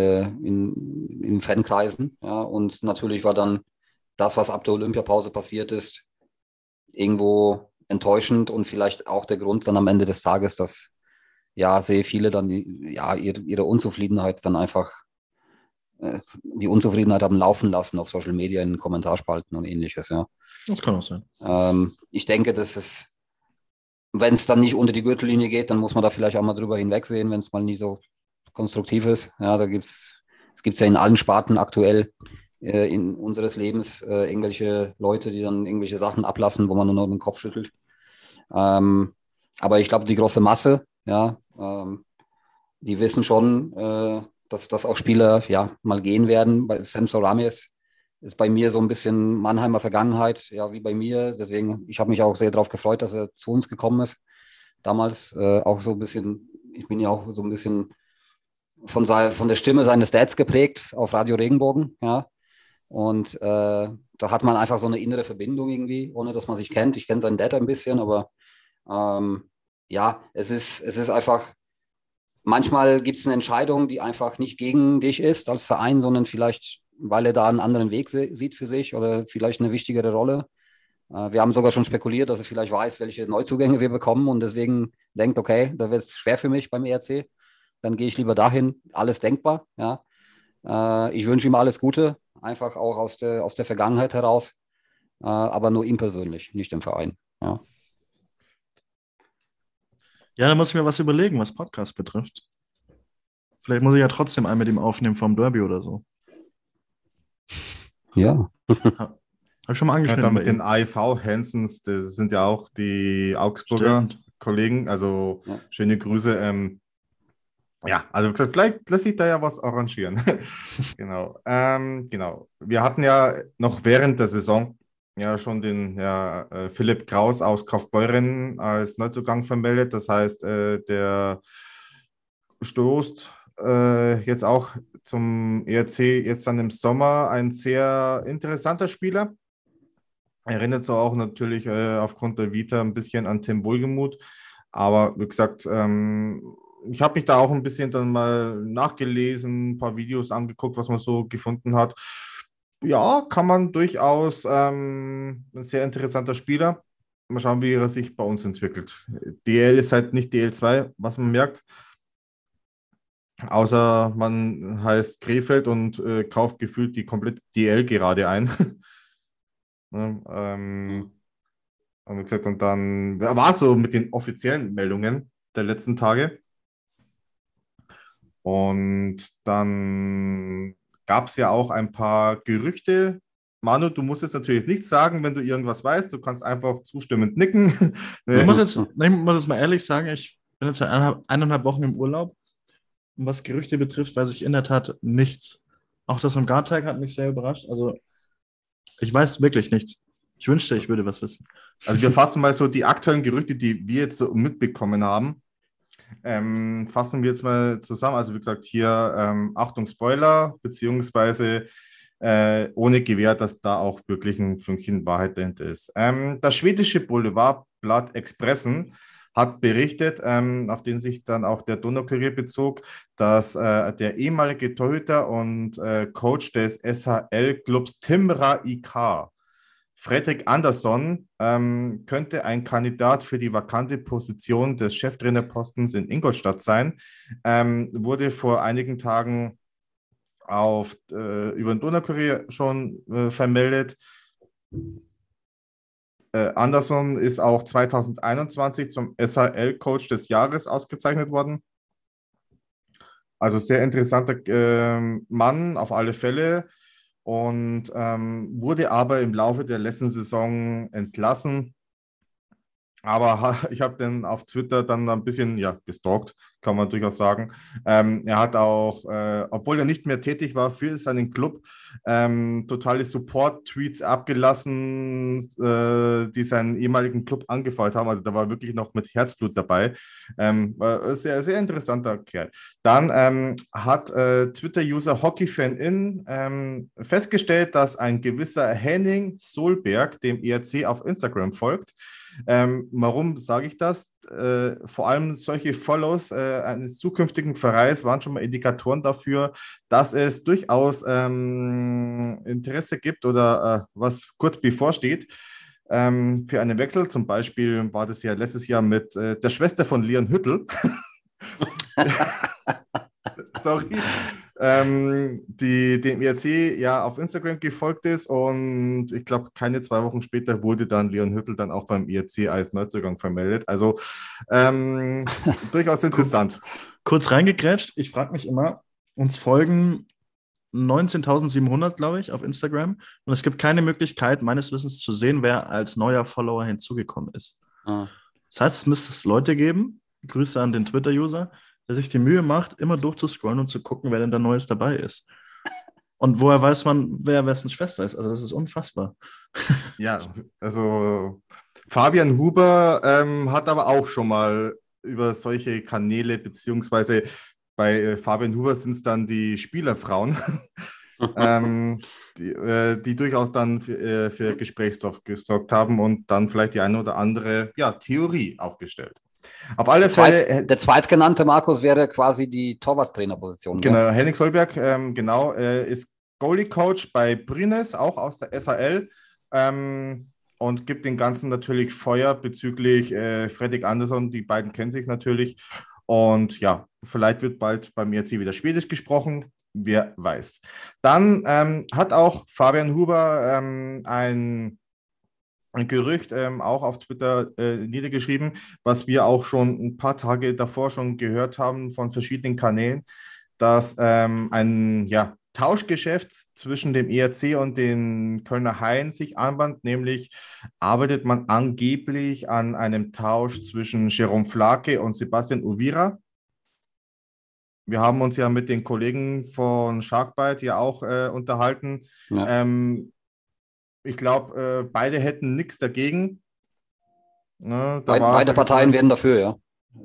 Fankreisen. Ja. Und natürlich war dann das, was ab der Olympiapause passiert ist, irgendwo enttäuschend und vielleicht auch der Grund dann am Ende des Tages, dass viele dann ihre Unzufriedenheit dann einfach die Unzufriedenheit haben laufen lassen auf Social Media, in Kommentarspalten und ähnliches. Ja. Das kann auch sein. Ich denke, dass es, wenn es dann nicht unter die Gürtellinie geht, dann muss man da vielleicht auch mal drüber hinwegsehen, wenn es mal nicht so konstruktiv ist. Ja, es gibt ja in allen Sparten aktuell in unseres Lebens irgendwelche Leute, die dann irgendwelche Sachen ablassen, wo man nur noch den Kopf schüttelt. Aber ich glaube, die große Masse, die wissen schon, dass auch Spieler mal gehen werden. Bei Sam Soramies ist bei mir so ein bisschen Mannheimer Vergangenheit, wie bei mir. Deswegen, ich habe mich auch sehr darauf gefreut, dass er zu uns gekommen ist. Damals auch so ein bisschen, ich bin ja auch so ein bisschen von der Stimme seines Dads geprägt auf Radio Regenbogen. Ja. Und da hat man einfach so eine innere Verbindung irgendwie, ohne dass man sich kennt. Ich kenne seinen Dad ein bisschen, aber es ist einfach. Manchmal gibt es eine Entscheidung, die einfach nicht gegen dich ist als Verein, sondern vielleicht, weil er da einen anderen Weg sieht für sich oder vielleicht eine wichtigere Rolle. Wir haben sogar schon spekuliert, dass er vielleicht weiß, welche Neuzugänge wir bekommen und deswegen denkt, okay, da wird es schwer für mich beim ERC, dann gehe ich lieber dahin, alles denkbar. Ja. Ich wünsche ihm alles Gute, einfach auch aus der Vergangenheit heraus, aber nur ihm persönlich, nicht dem Verein. Ja. Ja, da muss ich mir was überlegen, was Podcast betrifft. Vielleicht muss ich ja trotzdem einen mit ihm aufnehmen vom Derby oder so. Ja. Habe ich schon mal angeschnitten. Ja, mit den AIV-Hansons, das sind ja auch die Augsburger Kollegen. Also schöne Grüße. Ja, also vielleicht lässt sich da ja was arrangieren. Genau. Wir hatten ja noch während der Saison ja schon den Philipp Kraus aus Kaufbeuren als Neuzugang vermeldet. Das heißt, der stoßt jetzt auch zum ERC jetzt dann im Sommer, ein sehr interessanter Spieler. Erinnert so auch natürlich aufgrund der Vita ein bisschen an Tim Wohlgemuth. Aber wie gesagt, ich habe mich da auch ein bisschen dann mal nachgelesen, ein paar Videos angeguckt, was man so gefunden hat. Ja, kann man durchaus ein sehr interessanter Spieler. Mal schauen, wie er sich bei uns entwickelt. DL ist halt nicht DL2, was man merkt. Außer man heißt Krefeld und kauft gefühlt die komplette DL gerade ein. Und dann war es so mit den offiziellen Meldungen der letzten Tage. Und dann gab es ja auch ein paar Gerüchte. Manu, du musst jetzt natürlich nichts sagen, wenn du irgendwas weißt. Du kannst einfach zustimmend nicken. Ich muss jetzt mal ehrlich sagen, ich bin jetzt seit 1,5 Wochen im Urlaub. Und was Gerüchte betrifft, weiß ich in der Tat nichts. Auch das vom Garteig hat mich sehr überrascht. Also ich weiß wirklich nichts. Ich wünschte, ich würde was wissen. Also wir fassen mal so die aktuellen Gerüchte, die wir jetzt so mitbekommen haben. Fassen wir jetzt mal zusammen. Also wie gesagt, hier Achtung Spoiler, beziehungsweise ohne Gewähr, dass da auch wirklich ein Fünkchen Wahrheit dahinter ist. Das schwedische Boulevardblatt Expressen hat berichtet, auf den sich dann auch der Donaukurier bezog, dass der ehemalige Torhüter und Coach des SHL-Clubs Tim Regan, Fredrik Andersson, könnte ein Kandidat für die vakante Position des Cheftrainerpostens in Ingolstadt sein, wurde vor einigen Tagen über den Donaukurier schon vermeldet. Andersson ist auch 2021 zum SHL-Coach des Jahres ausgezeichnet worden. Also sehr interessanter Mann auf alle Fälle. Und wurde aber im Laufe der letzten Saison entlassen. Aber ich habe den auf Twitter dann ein bisschen gestalkt, kann man durchaus sagen. Er hat auch, obwohl er nicht mehr tätig war für seinen Club, totale Support-Tweets abgelassen, die seinen ehemaligen Club angefeuert haben. Also da war wirklich noch mit Herzblut dabei. Sehr, sehr interessanter Kerl. Dann hat Twitter-User HockeyFanIn festgestellt, dass ein gewisser Henning Solberg dem ERC auf Instagram folgt. Warum sage ich das? Vor allem solche Follows eines zukünftigen Vereins waren schon mal Indikatoren dafür, dass es durchaus Interesse gibt oder was kurz bevorsteht für einen Wechsel. Zum Beispiel war das ja letztes Jahr mit der Schwester von Leon Hüttl. Sorry. Die dem ERC ja auf Instagram gefolgt ist und ich glaube, keine 2 Wochen später wurde dann Leon Hüttl dann auch beim ERC als Neuzugang vermeldet. Also durchaus interessant. Kurz reingegrätscht, ich frage mich immer, uns folgen 19.700, glaube ich, auf Instagram und es gibt keine Möglichkeit, meines Wissens zu sehen, wer als neuer Follower hinzugekommen ist. Ah. Das heißt, es müsste es Leute geben, Grüße an den Twitter-User, der sich die Mühe macht, immer durchzuscrollen und zu gucken, wer denn da Neues dabei ist. Und woher weiß man, wer wessen Schwester ist? Also das ist unfassbar. Ja, also Fabian Huber hat aber auch schon mal über solche Kanäle, beziehungsweise bei Fabian Huber sind es dann die Spielerfrauen, die durchaus dann für Gesprächsstoff gesorgt haben und dann vielleicht die eine oder andere Theorie aufgestellt. Auf alle Fälle, der zweitgenannte Markus wäre quasi die Torwartstrainerposition. Genau, ne? Henning Solberg, ist Goalie-Coach bei Brynäs, auch aus der SHL, und gibt den Ganzen natürlich Feuer bezüglich Fredrik Andersson. Die beiden kennen sich natürlich. Und ja, vielleicht wird bald beim ERC wieder Schwedisch gesprochen. Wer weiß. Dann hat auch Fabian Huber ein Gerücht auch auf Twitter niedergeschrieben, was wir auch schon ein paar Tage davor schon gehört haben von verschiedenen Kanälen, dass ein Tauschgeschäft zwischen dem ERC und den Kölner Haien sich anbahnt, nämlich arbeitet man angeblich an einem Tausch zwischen Jerome Flake und Sebastian Uvira. Wir haben uns ja mit den Kollegen von Sharkbite ja auch unterhalten. Ja. Ich glaube, beide hätten nichts dagegen. Ne, beide Parteien wären dafür, ja.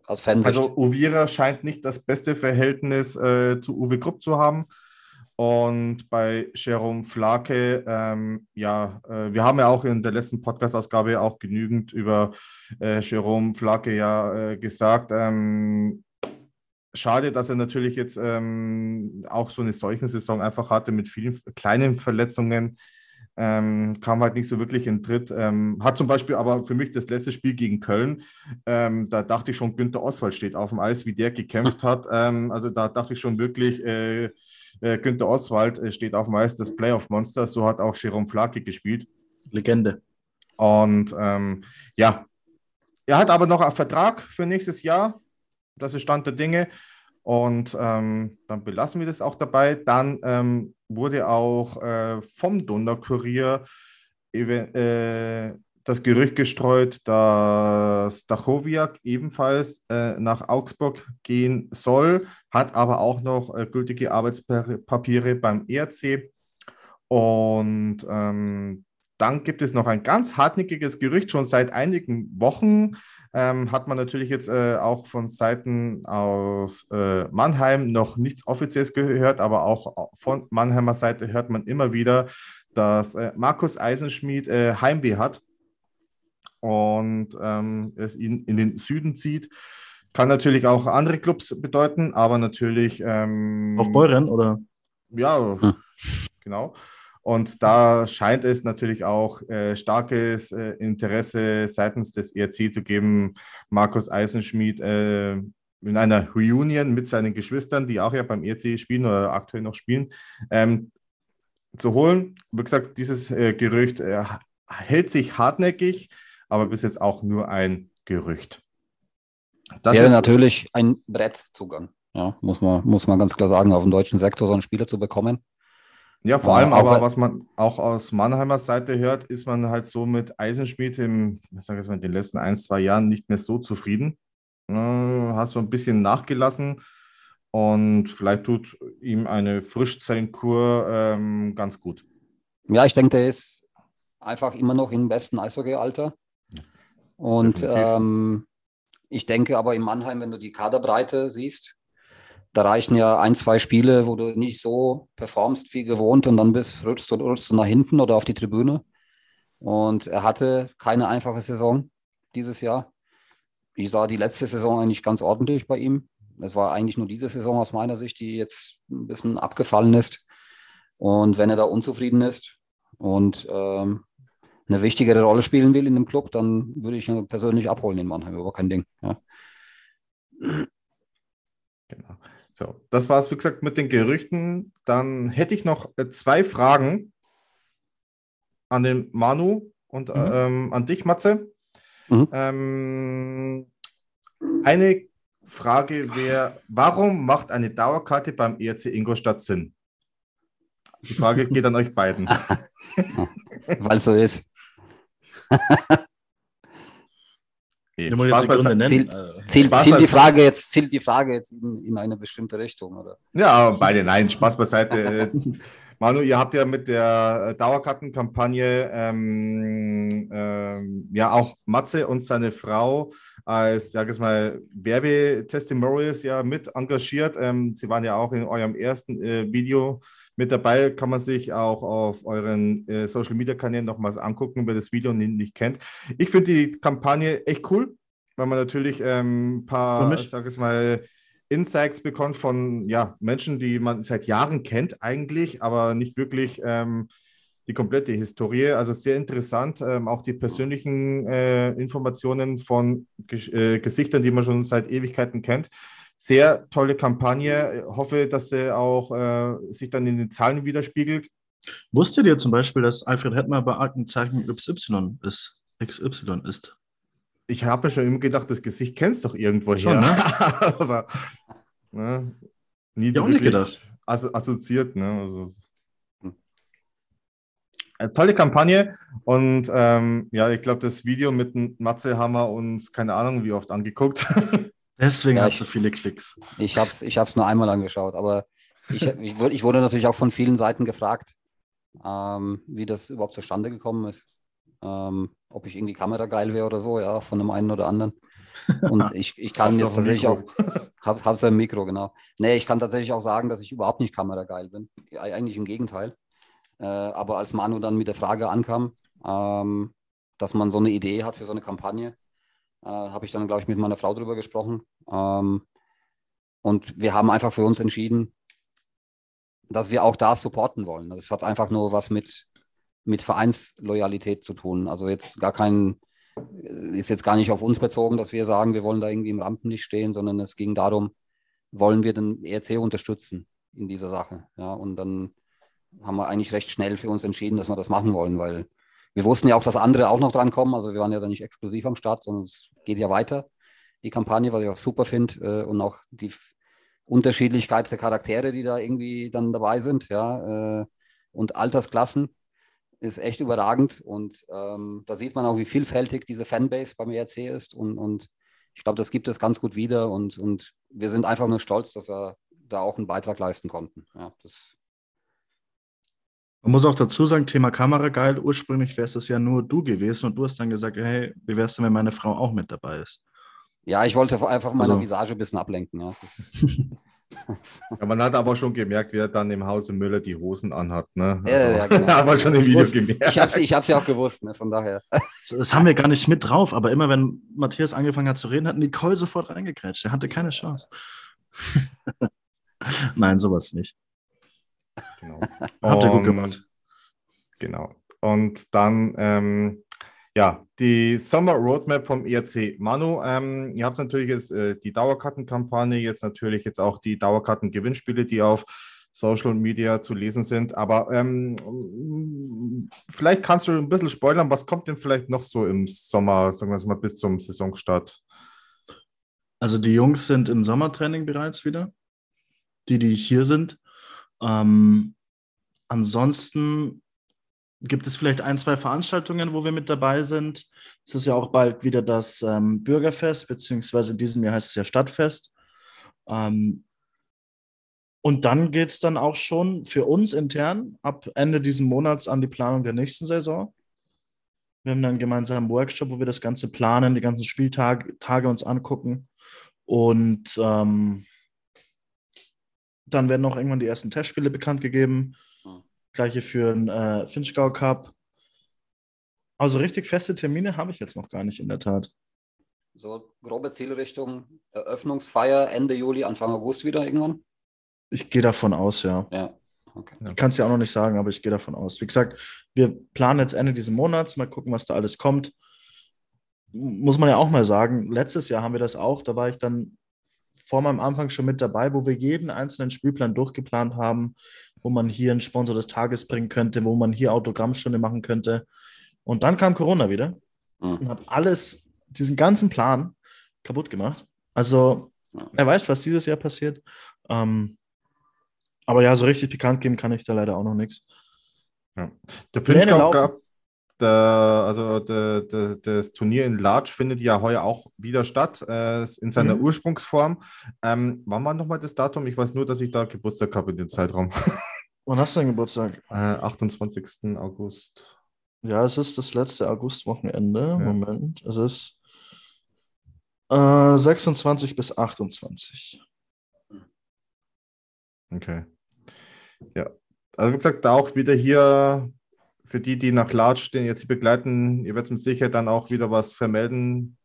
Aus Fansicht. Also Ovira scheint nicht das beste Verhältnis zu Uwe Krupp zu haben. Und bei Jerome Flake, wir haben ja auch in der letzten Podcast-Ausgabe auch genügend über Jerome Flake gesagt. Schade, dass er natürlich jetzt auch so eine Seuchensaison einfach hatte mit vielen kleinen Verletzungen. Kam halt nicht so wirklich in Tritt. Hat zum Beispiel aber für mich das letzte Spiel gegen Köln, da dachte ich schon, Günter Oswald steht auf dem Eis, wie der gekämpft hat. Also da dachte ich schon wirklich, Günter Oswald steht auf dem Eis, das Playoff-Monster. So hat auch Jerome Flake gespielt. Legende. Und er hat aber noch einen Vertrag für nächstes Jahr. Das ist Stand der Dinge. Und dann belassen wir das auch dabei. Dann wurde auch vom Donaukurier das Gerücht gestreut, dass Dachowiak ebenfalls nach Augsburg gehen soll, hat aber auch noch gültige Arbeitspapiere beim ERC. Und dann gibt es noch ein ganz hartnäckiges Gerücht, schon seit einigen Wochen hat man natürlich jetzt auch von Seiten aus Mannheim noch nichts Offizielles gehört, aber auch von Mannheimer Seite hört man immer wieder, dass Markus Eisenschmied Heimweh hat und es ihn in den Süden zieht. Kann natürlich auch andere Clubs bedeuten, aber natürlich... auf Beuren, oder? Ja, genau. Und da scheint es natürlich auch starkes Interesse seitens des ERC zu geben, Markus Eisenschmied in einer Reunion mit seinen Geschwistern, die auch ja beim ERC spielen oder aktuell noch spielen, zu holen. Wie gesagt, dieses Gerücht hält sich hartnäckig, aber bis jetzt auch nur ein Gerücht. Das wäre natürlich ein Brettzugang, ja, muss man ganz klar sagen, auf dem deutschen Sektor so einen Spieler zu bekommen. Ja, vor allem aber, was man auch aus Mannheimer Seite hört, ist man halt so mit Eisenschmied in den letzten 1-2 Jahren nicht mehr so zufrieden. Hast so ein bisschen nachgelassen und vielleicht tut ihm eine Frischzellenkur ganz gut. Ja, ich denke, der ist einfach immer noch im besten Eishockey-Alter. Und ich denke aber in Mannheim, wenn du die Kaderbreite siehst, da reichen ja 1-2 Spiele, wo du nicht so performst wie gewohnt und dann rutschst du nach hinten oder auf die Tribüne. Und er hatte keine einfache Saison dieses Jahr. Ich sah die letzte Saison eigentlich ganz ordentlich bei ihm. Es war eigentlich nur diese Saison aus meiner Sicht, die jetzt ein bisschen abgefallen ist. Und wenn er da unzufrieden ist und eine wichtigere Rolle spielen will in dem Club, dann würde ich ihn persönlich abholen in Mannheim, aber kein Ding. Ja. Genau. So, das war es, wie gesagt, mit den Gerüchten. Dann hätte ich noch 2 Fragen an den Manu und an dich, Matze. Mhm. Eine Frage wäre, warum macht eine Dauerkarte beim ERC Ingolstadt Sinn? Die Frage geht an euch beiden. Weil es so ist. Zielt die Frage jetzt in eine bestimmte Richtung, oder? Ja, beide nein, Spaß beiseite. Manu, ihr habt ja mit der Dauerkartenkampagne auch Matze und seine Frau als, sag ich mal, Werbetestimonials ja mit engagiert. Sie waren ja auch in eurem ersten Video mit dabei, kann man sich auch auf euren Social-Media-Kanälen nochmals angucken, wer das Video nicht kennt. Ich finde die Kampagne echt cool, weil man natürlich ein paar, Insights bekommt von Menschen, die man seit Jahren kennt eigentlich, aber nicht wirklich die komplette Historie. Also sehr interessant, auch die persönlichen Informationen von Gesichtern, die man schon seit Ewigkeiten kennt. Sehr tolle Kampagne. Ich hoffe, dass sie auch sich dann in den Zahlen widerspiegelt. Wusstet ihr zum Beispiel, dass Alfred Hettmer bei Aktenzeichen XY ist? Ich habe mir schon immer gedacht, das Gesicht kennst du doch irgendwo schon. Ne? Aber nie auch nicht gedacht. Assoziiert. Ne? Also, tolle Kampagne. Und ich glaube, das Video mit Matze haben wir uns, keine Ahnung, wie oft angeguckt. Deswegen ja, hat so viele Klicks. Ich hab's nur einmal angeschaut, aber ich wurde natürlich auch von vielen Seiten gefragt, wie das überhaupt zustande gekommen ist. Ob ich irgendwie Kamera geil wäre oder so, ja, von dem einen oder anderen. Und ich kann jetzt tatsächlich auch, hab's ein Mikro, genau. Nee, ich kann tatsächlich auch sagen, dass ich überhaupt nicht kamerageil bin. Eigentlich im Gegenteil. Aber als Manu dann mit der Frage ankam, dass man so eine Idee hat für so eine Kampagne, habe ich dann, glaube ich, mit meiner Frau drüber gesprochen. Und wir haben einfach für uns entschieden, dass wir auch da supporten wollen. Das hat einfach nur was mit Vereinsloyalität zu tun. Also jetzt ist jetzt gar nicht auf uns bezogen, dass wir sagen, wir wollen da irgendwie im Rampenlicht stehen, sondern es ging darum, wollen wir den ERC unterstützen in dieser Sache. Ja, und dann haben wir eigentlich recht schnell für uns entschieden, dass wir das machen wollen, weil wir wussten ja auch, dass andere auch noch dran kommen. Also wir waren ja da nicht exklusiv am Start, sondern es geht ja weiter, die Kampagne, was ich auch super finde, und auch die Unterschiedlichkeit der Charaktere, die da irgendwie dann dabei sind, ja, und Altersklassen ist echt überragend, und da sieht man auch, wie vielfältig diese Fanbase beim ERC ist, und ich glaube, das gibt es ganz gut wieder, und wir sind einfach nur stolz, dass wir da auch einen Beitrag leisten konnten. Ja, das Man muss auch dazu sagen, Thema Kamera geil, ursprünglich wärst es ja nur du gewesen, und du hast dann gesagt, hey, wie wär's denn, wenn meine Frau auch mit dabei ist? Ja, ich wollte einfach meine Visage ein bisschen ablenken. Ja. Ja, man hat aber schon gemerkt, wie er dann im Hause Müller die Hosen anhat. Ne? Also, ja, genau. Haben wir schon im Video gemerkt. Ich hab's ja auch gewusst, ne? Von daher. Das haben wir gar nicht mit drauf, aber immer wenn Matthias angefangen hat zu reden, hat Nicole sofort reingekrätscht. Er hatte keine Chance. Nein, sowas nicht. Genau. Habt ihr gut gemacht. Genau. Und dann, ja, die Summer Roadmap vom ERC. Manu, ihr habt natürlich jetzt die Dauerkartenkampagne, jetzt auch die Dauerkartengewinnspiele, die auf Social Media zu lesen sind. Aber vielleicht kannst du ein bisschen spoilern, was kommt denn vielleicht noch so im Sommer, sagen wir es mal, bis zum Saisonstart? Also die Jungs sind im Sommertraining bereits wieder, die hier sind. Ansonsten gibt es vielleicht ein, zwei Veranstaltungen, wo wir mit dabei sind. Es ist ja auch bald wieder das Bürgerfest, beziehungsweise in diesem Jahr heißt es ja Stadtfest. Und dann geht es dann auch schon für uns intern ab Ende diesen Monats an die Planung der nächsten Saison. Wir haben dann einen gemeinsamen Workshop, wo wir das Ganze planen, die ganzen Spieltage uns angucken, und dann werden auch irgendwann die ersten Testspiele bekannt gegeben. Gleiche für den Finchgau Cup. Also richtig feste Termine habe ich jetzt noch gar nicht, in der Tat. So grobe Zielrichtung, Eröffnungsfeier Ende Juli, Anfang August wieder irgendwann? Ich gehe davon aus, ja. Okay. Ich kann es ja auch noch nicht sagen, aber ich gehe davon aus. Wie gesagt, wir planen jetzt Ende dieses Monats, mal gucken, was da alles kommt. Muss man ja auch mal sagen, letztes Jahr haben wir das auch, da war ich dann vor meinem Anfang schon mit dabei, wo wir jeden einzelnen Spielplan durchgeplant haben, wo man hier einen Sponsor des Tages bringen könnte, wo man hier Autogrammstunde machen könnte. Und dann kam Corona wieder und hat alles, diesen ganzen Plan kaputt gemacht. Also, wer weiß, was dieses Jahr passiert. Aber ja, so richtig bekannt geben kann ich da leider auch noch nichts. Ja. Der Pünschkampf gab... Das Turnier in Larch findet ja heuer auch wieder statt, in seiner Ursprungsform. Wann war nochmal das Datum? Ich weiß nur, dass ich da Geburtstag habe in dem Zeitraum. Wann hast du denn Geburtstag? 28. August. Ja, es ist das letzte Augustwochenende. Ja. Moment, es ist 26 bis 28. Okay. Ja, also wie gesagt, da auch wieder hier... Für die nach Larch den jetzt begleiten, ihr werdet mit Sicherheit dann auch wieder was vermelden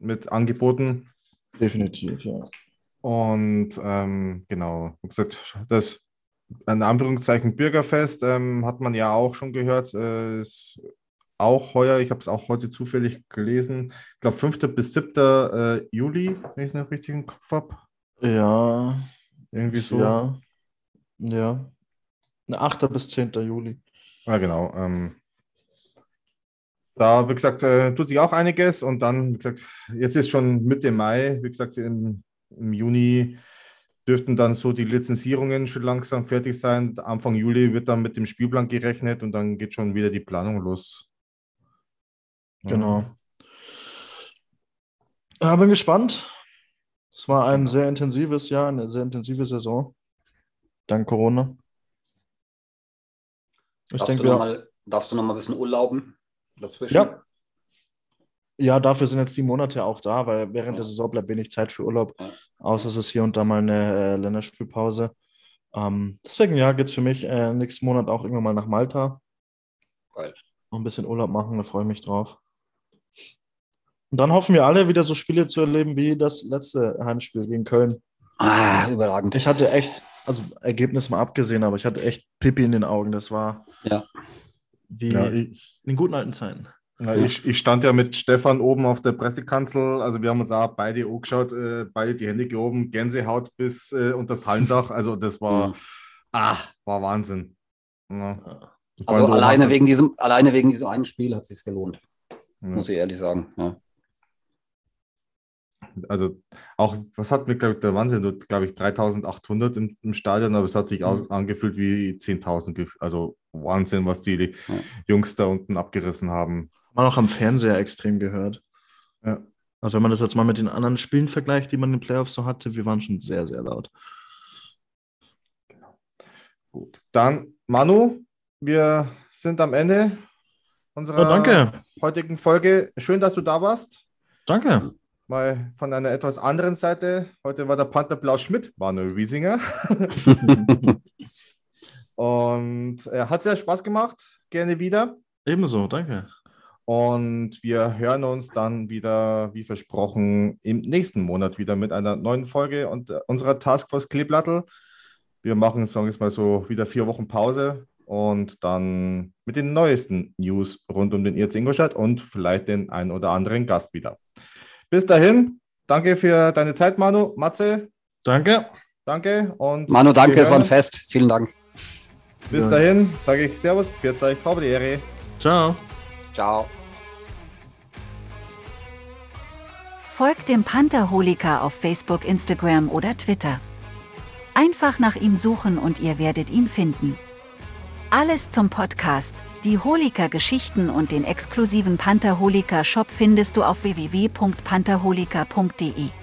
mit Angeboten. Definitiv, ja. Und genau, wie gesagt, das in Anführungszeichen Bürgerfest hat man ja auch schon gehört, ist auch heuer, ich habe es auch heute zufällig gelesen, ich glaube 5. bis 7. Juli, wenn ich es noch richtig im Kopf habe. Ja. Irgendwie so. Ja. 8. bis 10. Juli. Ja, genau. Da, wie gesagt, tut sich auch einiges, und dann, wie gesagt, jetzt ist schon Mitte Mai, wie gesagt, im Juni dürften dann so die Lizenzierungen schon langsam fertig sein. Anfang Juli wird dann mit dem Spielplan gerechnet, und dann geht schon wieder die Planung los. Ja. Genau. Ja, bin gespannt. Es war ein sehr intensives Jahr, eine sehr intensive Saison. Dank Corona. Darfst du noch mal ein bisschen urlauben dazwischen? Ja. Ja, dafür sind jetzt die Monate auch da, weil während der Saison bleibt wenig Zeit für Urlaub, außer es ist hier und da mal eine Länderspielpause. Deswegen geht es für mich nächsten Monat auch irgendwann mal nach Malta. Geil. Noch ein bisschen Urlaub machen, da freue ich mich drauf. Und dann hoffen wir alle, wieder so Spiele zu erleben wie das letzte Heimspiel gegen Köln. Ah, überragend. Ich hatte echt, also Ergebnis mal abgesehen, aber ich hatte echt Pipi in den Augen. Das war in den guten alten Zeiten. Ja, ich stand ja mit Stefan oben auf der Pressekanzel. Also wir haben uns auch beide angeschaut, beide die Hände gehoben, Gänsehaut bis unter das Hallendach. Also das war, war Wahnsinn. Ja. Also alleine wegen diesem einen Spiel hat es sich gelohnt. Muss ich ehrlich sagen. Ja. Also auch, was hat mir, glaube ich, der Wahnsinn, dort, glaube ich, 3.800 im Stadion, aber es hat sich angefühlt wie 10.000. Also Wahnsinn, was die Jungs da unten abgerissen haben. Man auch am Fernseher extrem gehört. Ja. Also wenn man das jetzt mal mit den anderen Spielen vergleicht, die man in den Playoffs so hatte, wir waren schon sehr, sehr laut. Genau. Gut, dann Manu, wir sind am Ende unserer heutigen Folge. Schön, dass du da warst. Danke. Mal von einer etwas anderen Seite. Heute war der Panther Blau-Schmidt, Manu Wiesinger. Und hat sehr Spaß gemacht. Gerne wieder. Ebenso, danke. Und wir hören uns dann wieder, wie versprochen, im nächsten Monat wieder mit einer neuen Folge und unserer Taskforce Kleeblattl. Wir machen, sagen wir es mal so, wieder 4 Wochen Pause und dann mit den neuesten News rund um den ERC Ingolstadt und vielleicht den einen oder anderen Gast wieder. Bis dahin, danke für deine Zeit, Manu. Matze? Danke. Danke. Und Manu, danke, es war ein Fest. Vielen Dank. Bis dahin sage ich Servus, pfiat euch, habe die Ehre. Ciao. Ciao. Folgt dem Pantherholiker auf Facebook, Instagram oder Twitter. Einfach nach ihm suchen und ihr werdet ihn finden. Alles zum Podcast, die Holiker-Geschichten und den exklusiven Pantherholiker-Shop findest du auf www.pantherholiker.de.